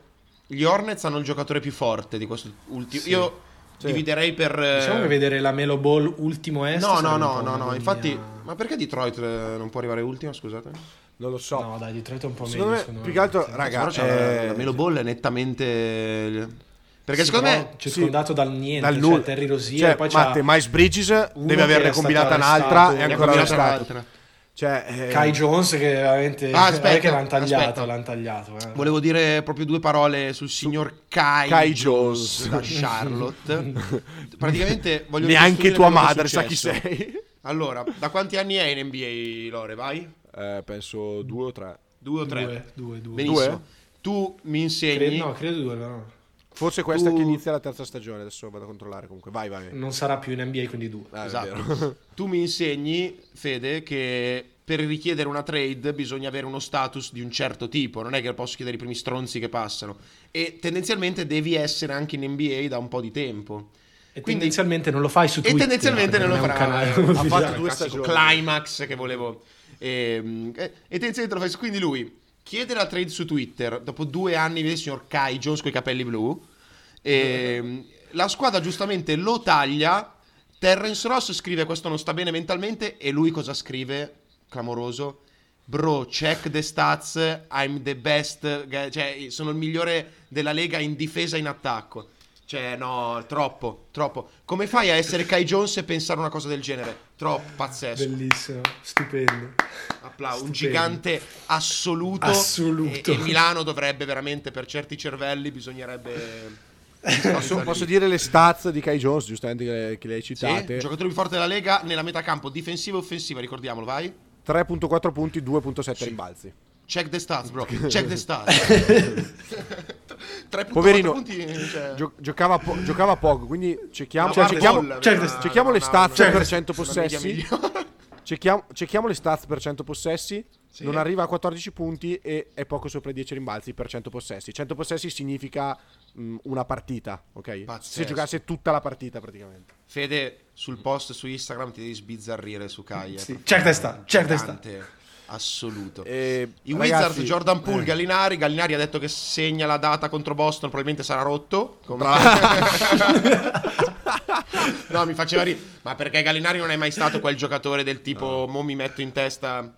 gli Hornets hanno il giocatore più forte di questo ultimo. Sì. Io dividerei per... Diciamo che vedere la Melo Ball ultimo est... No, infatti... Ma perché Detroit non può arrivare ultimo, scusate? Non lo so. No, dai, Detroit è un po' meglio. Più che altro, ragazzi, la Melo Ball è nettamente... Perché secondo me c'è scondato dal niente, cioè Terry Rozier, poi c'è Miles Bridges, deve averne combinata un'altra e ancora una stata. Cioè Kai Jones che veramente l'hanno tagliato. Volevo dire proprio due parole sul signor Kai Jones da Charlotte. Praticamente voglio neanche tua madre sa chi sei. Allora, da quanti anni è in NBA, Lore? Vai? Penso 2 o 3. 2 o 3. Benissimo. Tu mi insegni? No, credo 2, no. Forse questa che inizia la terza stagione, adesso vado a controllare comunque. Vai. Non sarà più in NBA, quindi 2. Esatto. Tu mi insegni, Fede, che per richiedere una trade bisogna avere uno status di un certo tipo, non è che posso chiedere i primi stronzi che passano, e tendenzialmente devi essere anche in NBA da un po' di tempo. E quindi, tendenzialmente non lo fai su Twitter. E tendenzialmente non lo farai. Ha fatto 2 stagioni. Climax che volevo. E tendenzialmente lo fai su, quindi lui... chiede la trade su Twitter, dopo 2 anni vede il signor Kai Jones coi capelli blu, e la squadra giustamente lo taglia. Terrence Ross scrive: questo non sta bene mentalmente. E lui cosa scrive? Clamoroso: bro, check the stats, I'm the best, cioè sono il migliore della Lega in difesa e in attacco. Cioè no, troppo. Come fai a essere Kai Jones e pensare una cosa del genere? Troppo, pazzesco. Bellissimo, stupendo. Applauso, un gigante assoluto. E Milano dovrebbe veramente, per certi cervelli, bisognerebbe... Posso dire le stats di Kai Jones, giustamente che le hai citate. Sì, giocatore più forte della Lega nella metacampo, difensiva e offensiva, ricordiamolo, vai. 3.4 punti, 2.7 rimbalzi. Check the stats, bro. poverino, punti, cioè... giocava poco, quindi cerchiamo le stazze per 100 possessi. Cerchiamo le stats per 100 possessi, sì. Non arriva a 14 punti e è poco sopra i 10 rimbalzi per 100 possessi. 100 possessi significa una partita, ok? Pazzesco. Se giocasse tutta la partita praticamente. Fede, sul post su Instagram ti devi sbizzarrire su Caia. Sì. Certo è sta. Assoluto. I ragazzi, Wizards, Jordan Poole, Gallinari ha detto che segna la data contro Boston, probabilmente sarà rotto. No, mi faceva ridere, ma perché Gallinari non è mai stato quel giocatore del tipo mo mi metto in testa.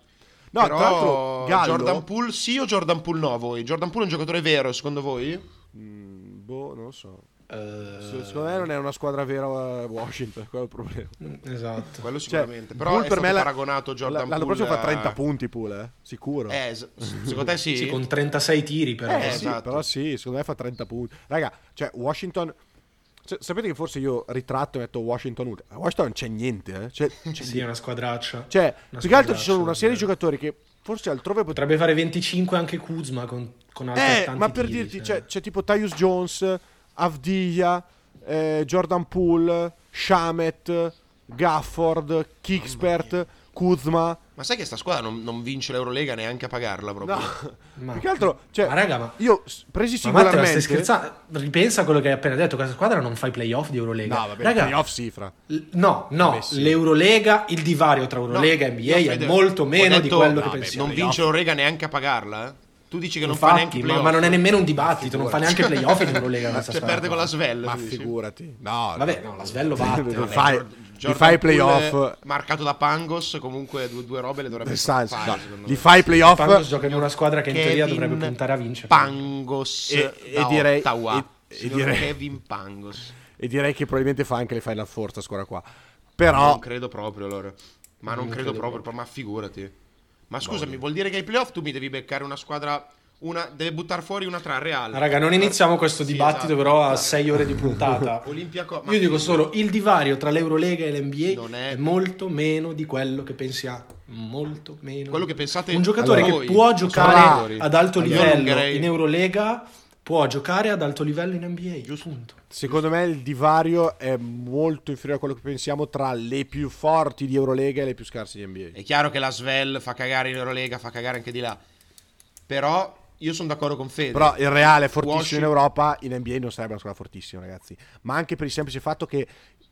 No, però, tra l'altro, Gallo... Jordan Poole sì o Jordan Poole no, voi? Jordan Poole è un giocatore vero secondo voi? Boh, non lo so. Secondo me non è una squadra vera Washington, quello è il problema. Esatto. Quello sicuramente. Però Poole è per me paragonato Jordan Poole. L'anno prossimo fa 30 punti Poole, sicuro. Secondo te sì? Sì, con 36 tiri però. Esatto. Sì, però sì, secondo me fa 30 punti. Raga, cioè Washington... Cioè, sapete che forse io ritratto e metto Washington utile. Washington non c'è niente, eh? C'è sì, è una squadraccia. Cioè, più che altro ci sono una serie di giocatori che forse altrove potrebbe fare 25 anche Kuzma con altrettanti ma per tiri, dirti, c'è tipo Tyus Jones, Avdija, Jordan Poole, Shamet, Gafford, Kispert, Kuzma. Ma sai che sta squadra non vince l'Eurolega neanche a pagarla proprio? No. Più che altro, cioè, ma raga, ma io presi singolarmente... Ma Matteo, stai scherzando? Ripensa a quello che hai appena detto, questa squadra non fa i playoff di Eurolega. No, vabbè, raga, playoff cifra. No, l'Eurolega, il divario tra Eurolega e NBA è molto meno di quello che pensiamo. Non vince l'Eurolega neanche a pagarla, eh? Tu dici che non fa neanche playoff, ma non è nemmeno un dibattito, non fa neanche playoff in Eurolega. Ma se perde con la Svel, ma figurati. No, vabbè, no, la Svel lo batte. Li fai i playoff marcato da Pangos, comunque due robe le dovrebbe fare. Li fai i playoff. Pangos gioca in una squadra che in teoria dovrebbe puntare a vincere. Pangos e direi Kevin Pangos. E direi che probabilmente fa anche le Final Four sta squadra qua. Però non credo proprio loro. Ma non credo proprio, ma figurati. Ma scusami, vuol dire che ai playoff tu mi devi beccare una squadra, deve buttare fuori una tra Real. Raga, non iniziamo questo dibattito, esatto, però a 6 ore di puntata. Io dico solo, il divario tra l'Eurolega e l'NBA è molto meno di quello che pensiate. Molto meno. Quello che pensate. Un giocatore che può giocare ad alto livello in Eurolega può giocare ad alto livello in NBA, giusto? Secondo me il divario è molto inferiore a quello che pensiamo tra le più forti di Eurolega e le più scarse di NBA. È chiaro che la Svel fa cagare in Eurolega, fa cagare anche di là. Però io sono d'accordo con Fede. Però il Real è fortissimo in Europa, in NBA non sarebbe una squadra fortissima, ragazzi. Ma anche per il semplice fatto che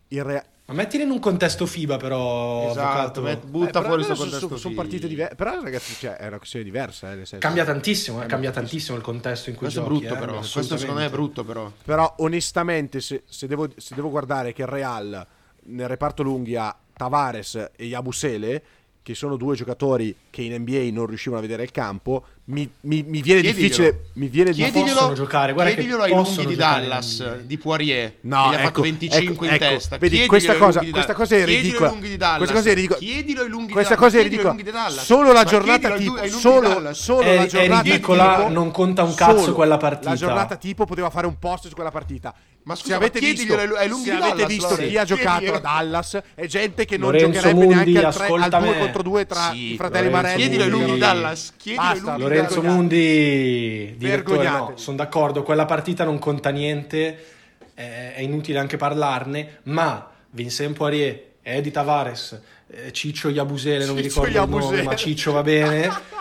il Real... Ma mettili in un contesto FIBA, però. Esatto, butta fuori questo contesto. Sono partite diverse. Però, ragazzi, cioè, è una questione diversa. Nel senso. Cambia tantissimo il contesto in cui questo giochi. Questo è brutto, però. Questo secondo me è brutto, però. Però, onestamente, se devo guardare che il Real nel reparto lunghi ha Tavares e Yabusele, che sono due giocatori che in NBA non riuscivano a vedere il campo, mi viene difficile. Mi viene difficile. Possono giocare. Guarda che ai lunghi di Dallas, di Poirier, no, gli ha fatto 25 in testa. Vedi, questa cosa è ridicola. Chiedilo ai lunghi di Dallas. Solo la giornata tipo. Solo la giornata ridicola, non conta un cazzo quella partita. La giornata tipo poteva fare un post su quella partita. Ma scusa, se avete visto chi ha giocato a Dallas, è gente che non giocherebbe neanche al 2 contro 2 tra i fratelli Marelli. Chiedilo ai lunghi di Dallas. Basta, Lorenzo Mundi, direttore, no, sono d'accordo, quella partita non conta niente, è inutile anche parlarne, ma Vincent Poirier, Edi Tavares, Ciccio Yabusele, non mi ricordo il nome, ma Ciccio va bene,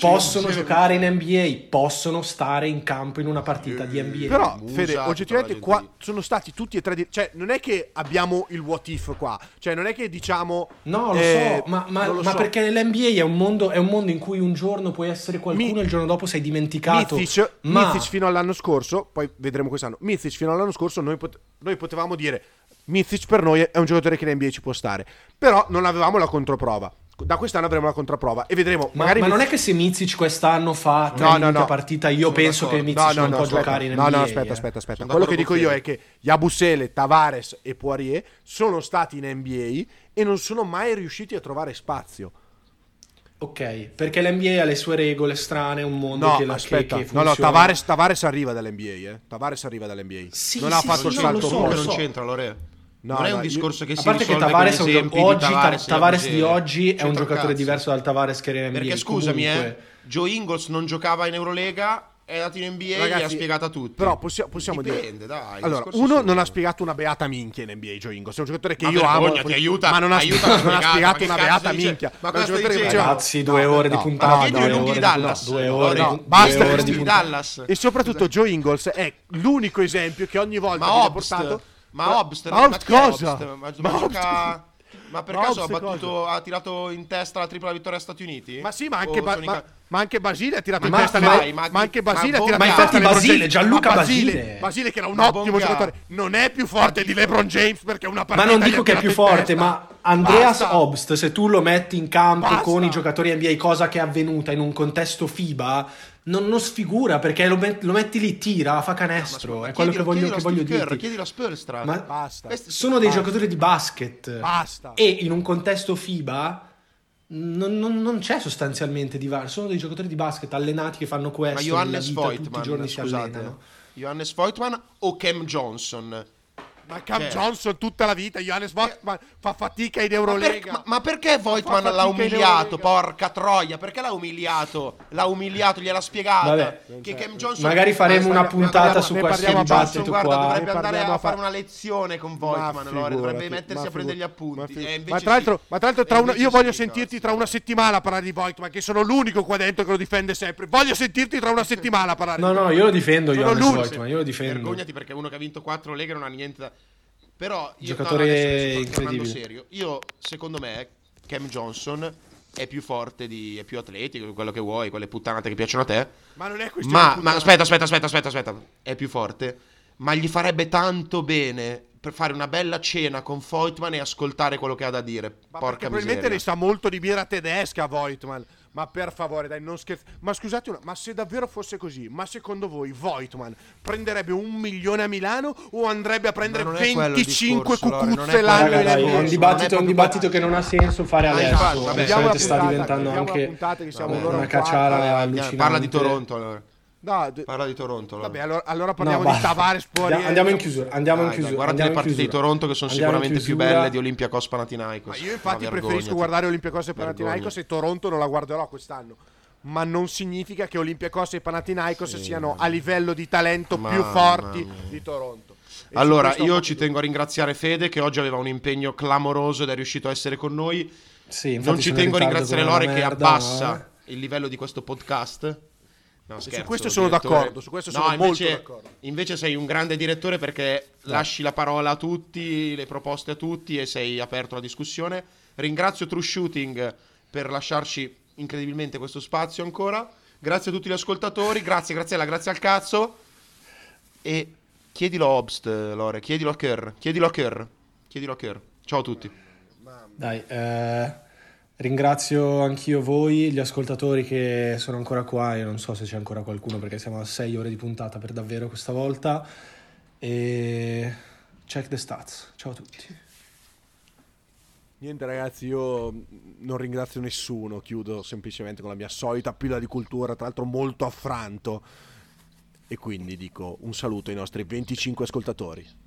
possono giocare in NBA, possono stare in campo in una partita di NBA. Però, Fede, oggettivamente qua sono stati tutti e tre, cioè non è che abbiamo il what if qua, cioè non è che diciamo no, lo so, ma perché l'NBA è un mondo in cui un giorno puoi essere qualcuno e il giorno dopo sei dimenticato. Mithic fino all'anno scorso, poi vedremo quest'anno. Mithic fino all'anno scorso noi potevamo dire Mithic per noi è un giocatore che in NBA ci può stare, però non avevamo la controprova. Da quest'anno avremo la controprova e vedremo. Ma non è che se Mitzic quest'anno fa una partita, io penso che Mitzic non può giocare in NBA. Aspetta. Quello che dico io è che Yabusele, Tavares e Poirier sono stati in NBA e non sono mai riusciti a trovare spazio. Ok, perché l'NBA ha le sue regole strane, un mondo che funziona. No, Tavares arriva dall'NBA, Tavares arriva dall'NBA. Sì, non ha fatfatto il salto, non c'entra Lore. Non è un discorso che si risolve con esempi oggi, di Tavares di oggi è un giocatore diverso dal Tavares che era in NBA. Perché scusami, Joe Ingles non giocava in Eurolega è andato in NBA, ragazzi, e ha spiegato a tutti. Però possiamo dire, dai, allora, uno non ha spiegato una beata minchia in NBA, Joe Ingles. È un giocatore che io amo, ti aiuta, ma non ha spiegato una beata minchia. Ma questo è, ragazzi, 2 ore di puntata, 2 ore di Dallas, 2 ore, basta di Dallas. E soprattutto Joe Ingles è l'unico esempio che ogni volta viene portato. Ma Obst, ma per caso ha tirato in testa la tripla vittoria a Stati Uniti? Ma sì, ma anche Basile ha tirato in testa le... ma anche Basile ha tirato in testa Basile, Gianluca Basile. Basile che era un ottimo giocatore, non è più forte di LeBron James perché è una partita. Ma non dico che è più forte, ma Andreas Obst, se tu lo metti in campo con i giocatori NBA, cosa che è avvenuta in un contesto FIBA, non sfigura, perché lo metti lì, tira, fa canestro, è quello che voglio dirti. Chiedilo a Spoelstra. Ma basta. Sono dei giocatori di basket. Basta. E in un contesto FIBA non c'è sostanzialmente divario, sono dei giocatori di basket allenati che fanno questo. Ma Johannes Voigtman, scusate, Johannes Voigtman o Cam Johnson? Ma Cam Johnson tutta la vita, Johannes Voigtman fa fatica in Eurolega. Ma perché Voigtman l'ha umiliato? Porca troia, perché l'ha umiliato? Gliel'ha spiegato. Vabbè, che Cam Johnson, magari faremo una puntata su questo dibattito qua. Guarda, dovrebbe andare a fare una lezione con Voigtman, dovrebbe mettersi a prendere gli appunti. Ma tra l'altro, io voglio sentirti tra una settimana parlare di Voigtman, che sono l'unico qua dentro che lo difende sempre. Voglio sentirti tra una settimana parlare. No, io lo difendo, Johannes Voigtman, io lo difendo. Vergognati, perché uno che ha vinto 4 leghe non ha niente da... Però io giocatore incredibile. Serio. Io, secondo me, Cam Johnson è più forte, è più atletico, quello che vuoi, quelle puttanate che piacciono a te. Ma non è questione di puttanate. Ma aspetta, è più forte, ma gli farebbe tanto bene per fare una bella cena con Voigtman e ascoltare quello che ha da dire. Ma porca miseria. Probabilmente ne sa molto di birra tedesca Voigtman. Ma per favore, dai, non scherzo. Ma scusate, ma se davvero fosse così, ma secondo voi Voigtman prenderebbe 1 milione a Milano o andrebbe a prendere 25 cucuzze l'anno? È un dibattito che non ha senso fare adesso. Adesso sta diventando anche una cacciara allucinante. Parla di Toronto, allora. Parla di Toronto. Allora. Vabbè, allora parliamo di Tavares. Andiamo in chiusura. Guardate le partite di Toronto, che sono sicuramente più belle di Olympiacos Panathinaikos. Ma io infatti preferisco guardare Olympiacos e Panathinaikos, e Toronto non la guarderò quest'anno. Ma non significa che Olympiacos e Panathinaikos siano a livello di talento più forti di Toronto. E allora io ci tengo a ringraziare Fede, che oggi aveva un impegno clamoroso ed è riuscito a essere con noi. Sì, non ci tengo a ringraziare Lore, che abbassa il livello di questo podcast. No, scherzo, su questo sono d'accordo, su questo sono molto d'accordo. Invece sei un grande direttore, perché lasci la parola a tutti, le proposte a tutti, e sei aperto alla discussione. Ringrazio True Shooting per lasciarci incredibilmente questo spazio ancora. Grazie a tutti gli ascoltatori, grazie Graziella, grazie al cazzo. E chiedilo a Obst, Lore, chiedilo a Kerr, Ciao a tutti. Dai, ringrazio anch'io voi, gli ascoltatori che sono ancora qua. Io non so se c'è ancora qualcuno, perché siamo a 6 ore di puntata per davvero questa volta. E check the stats. Ciao a tutti. Niente ragazzi, io non ringrazio nessuno, chiudo semplicemente con la mia solita pillola di cultura, tra l'altro molto affranto, e quindi dico un saluto ai nostri 25 ascoltatori.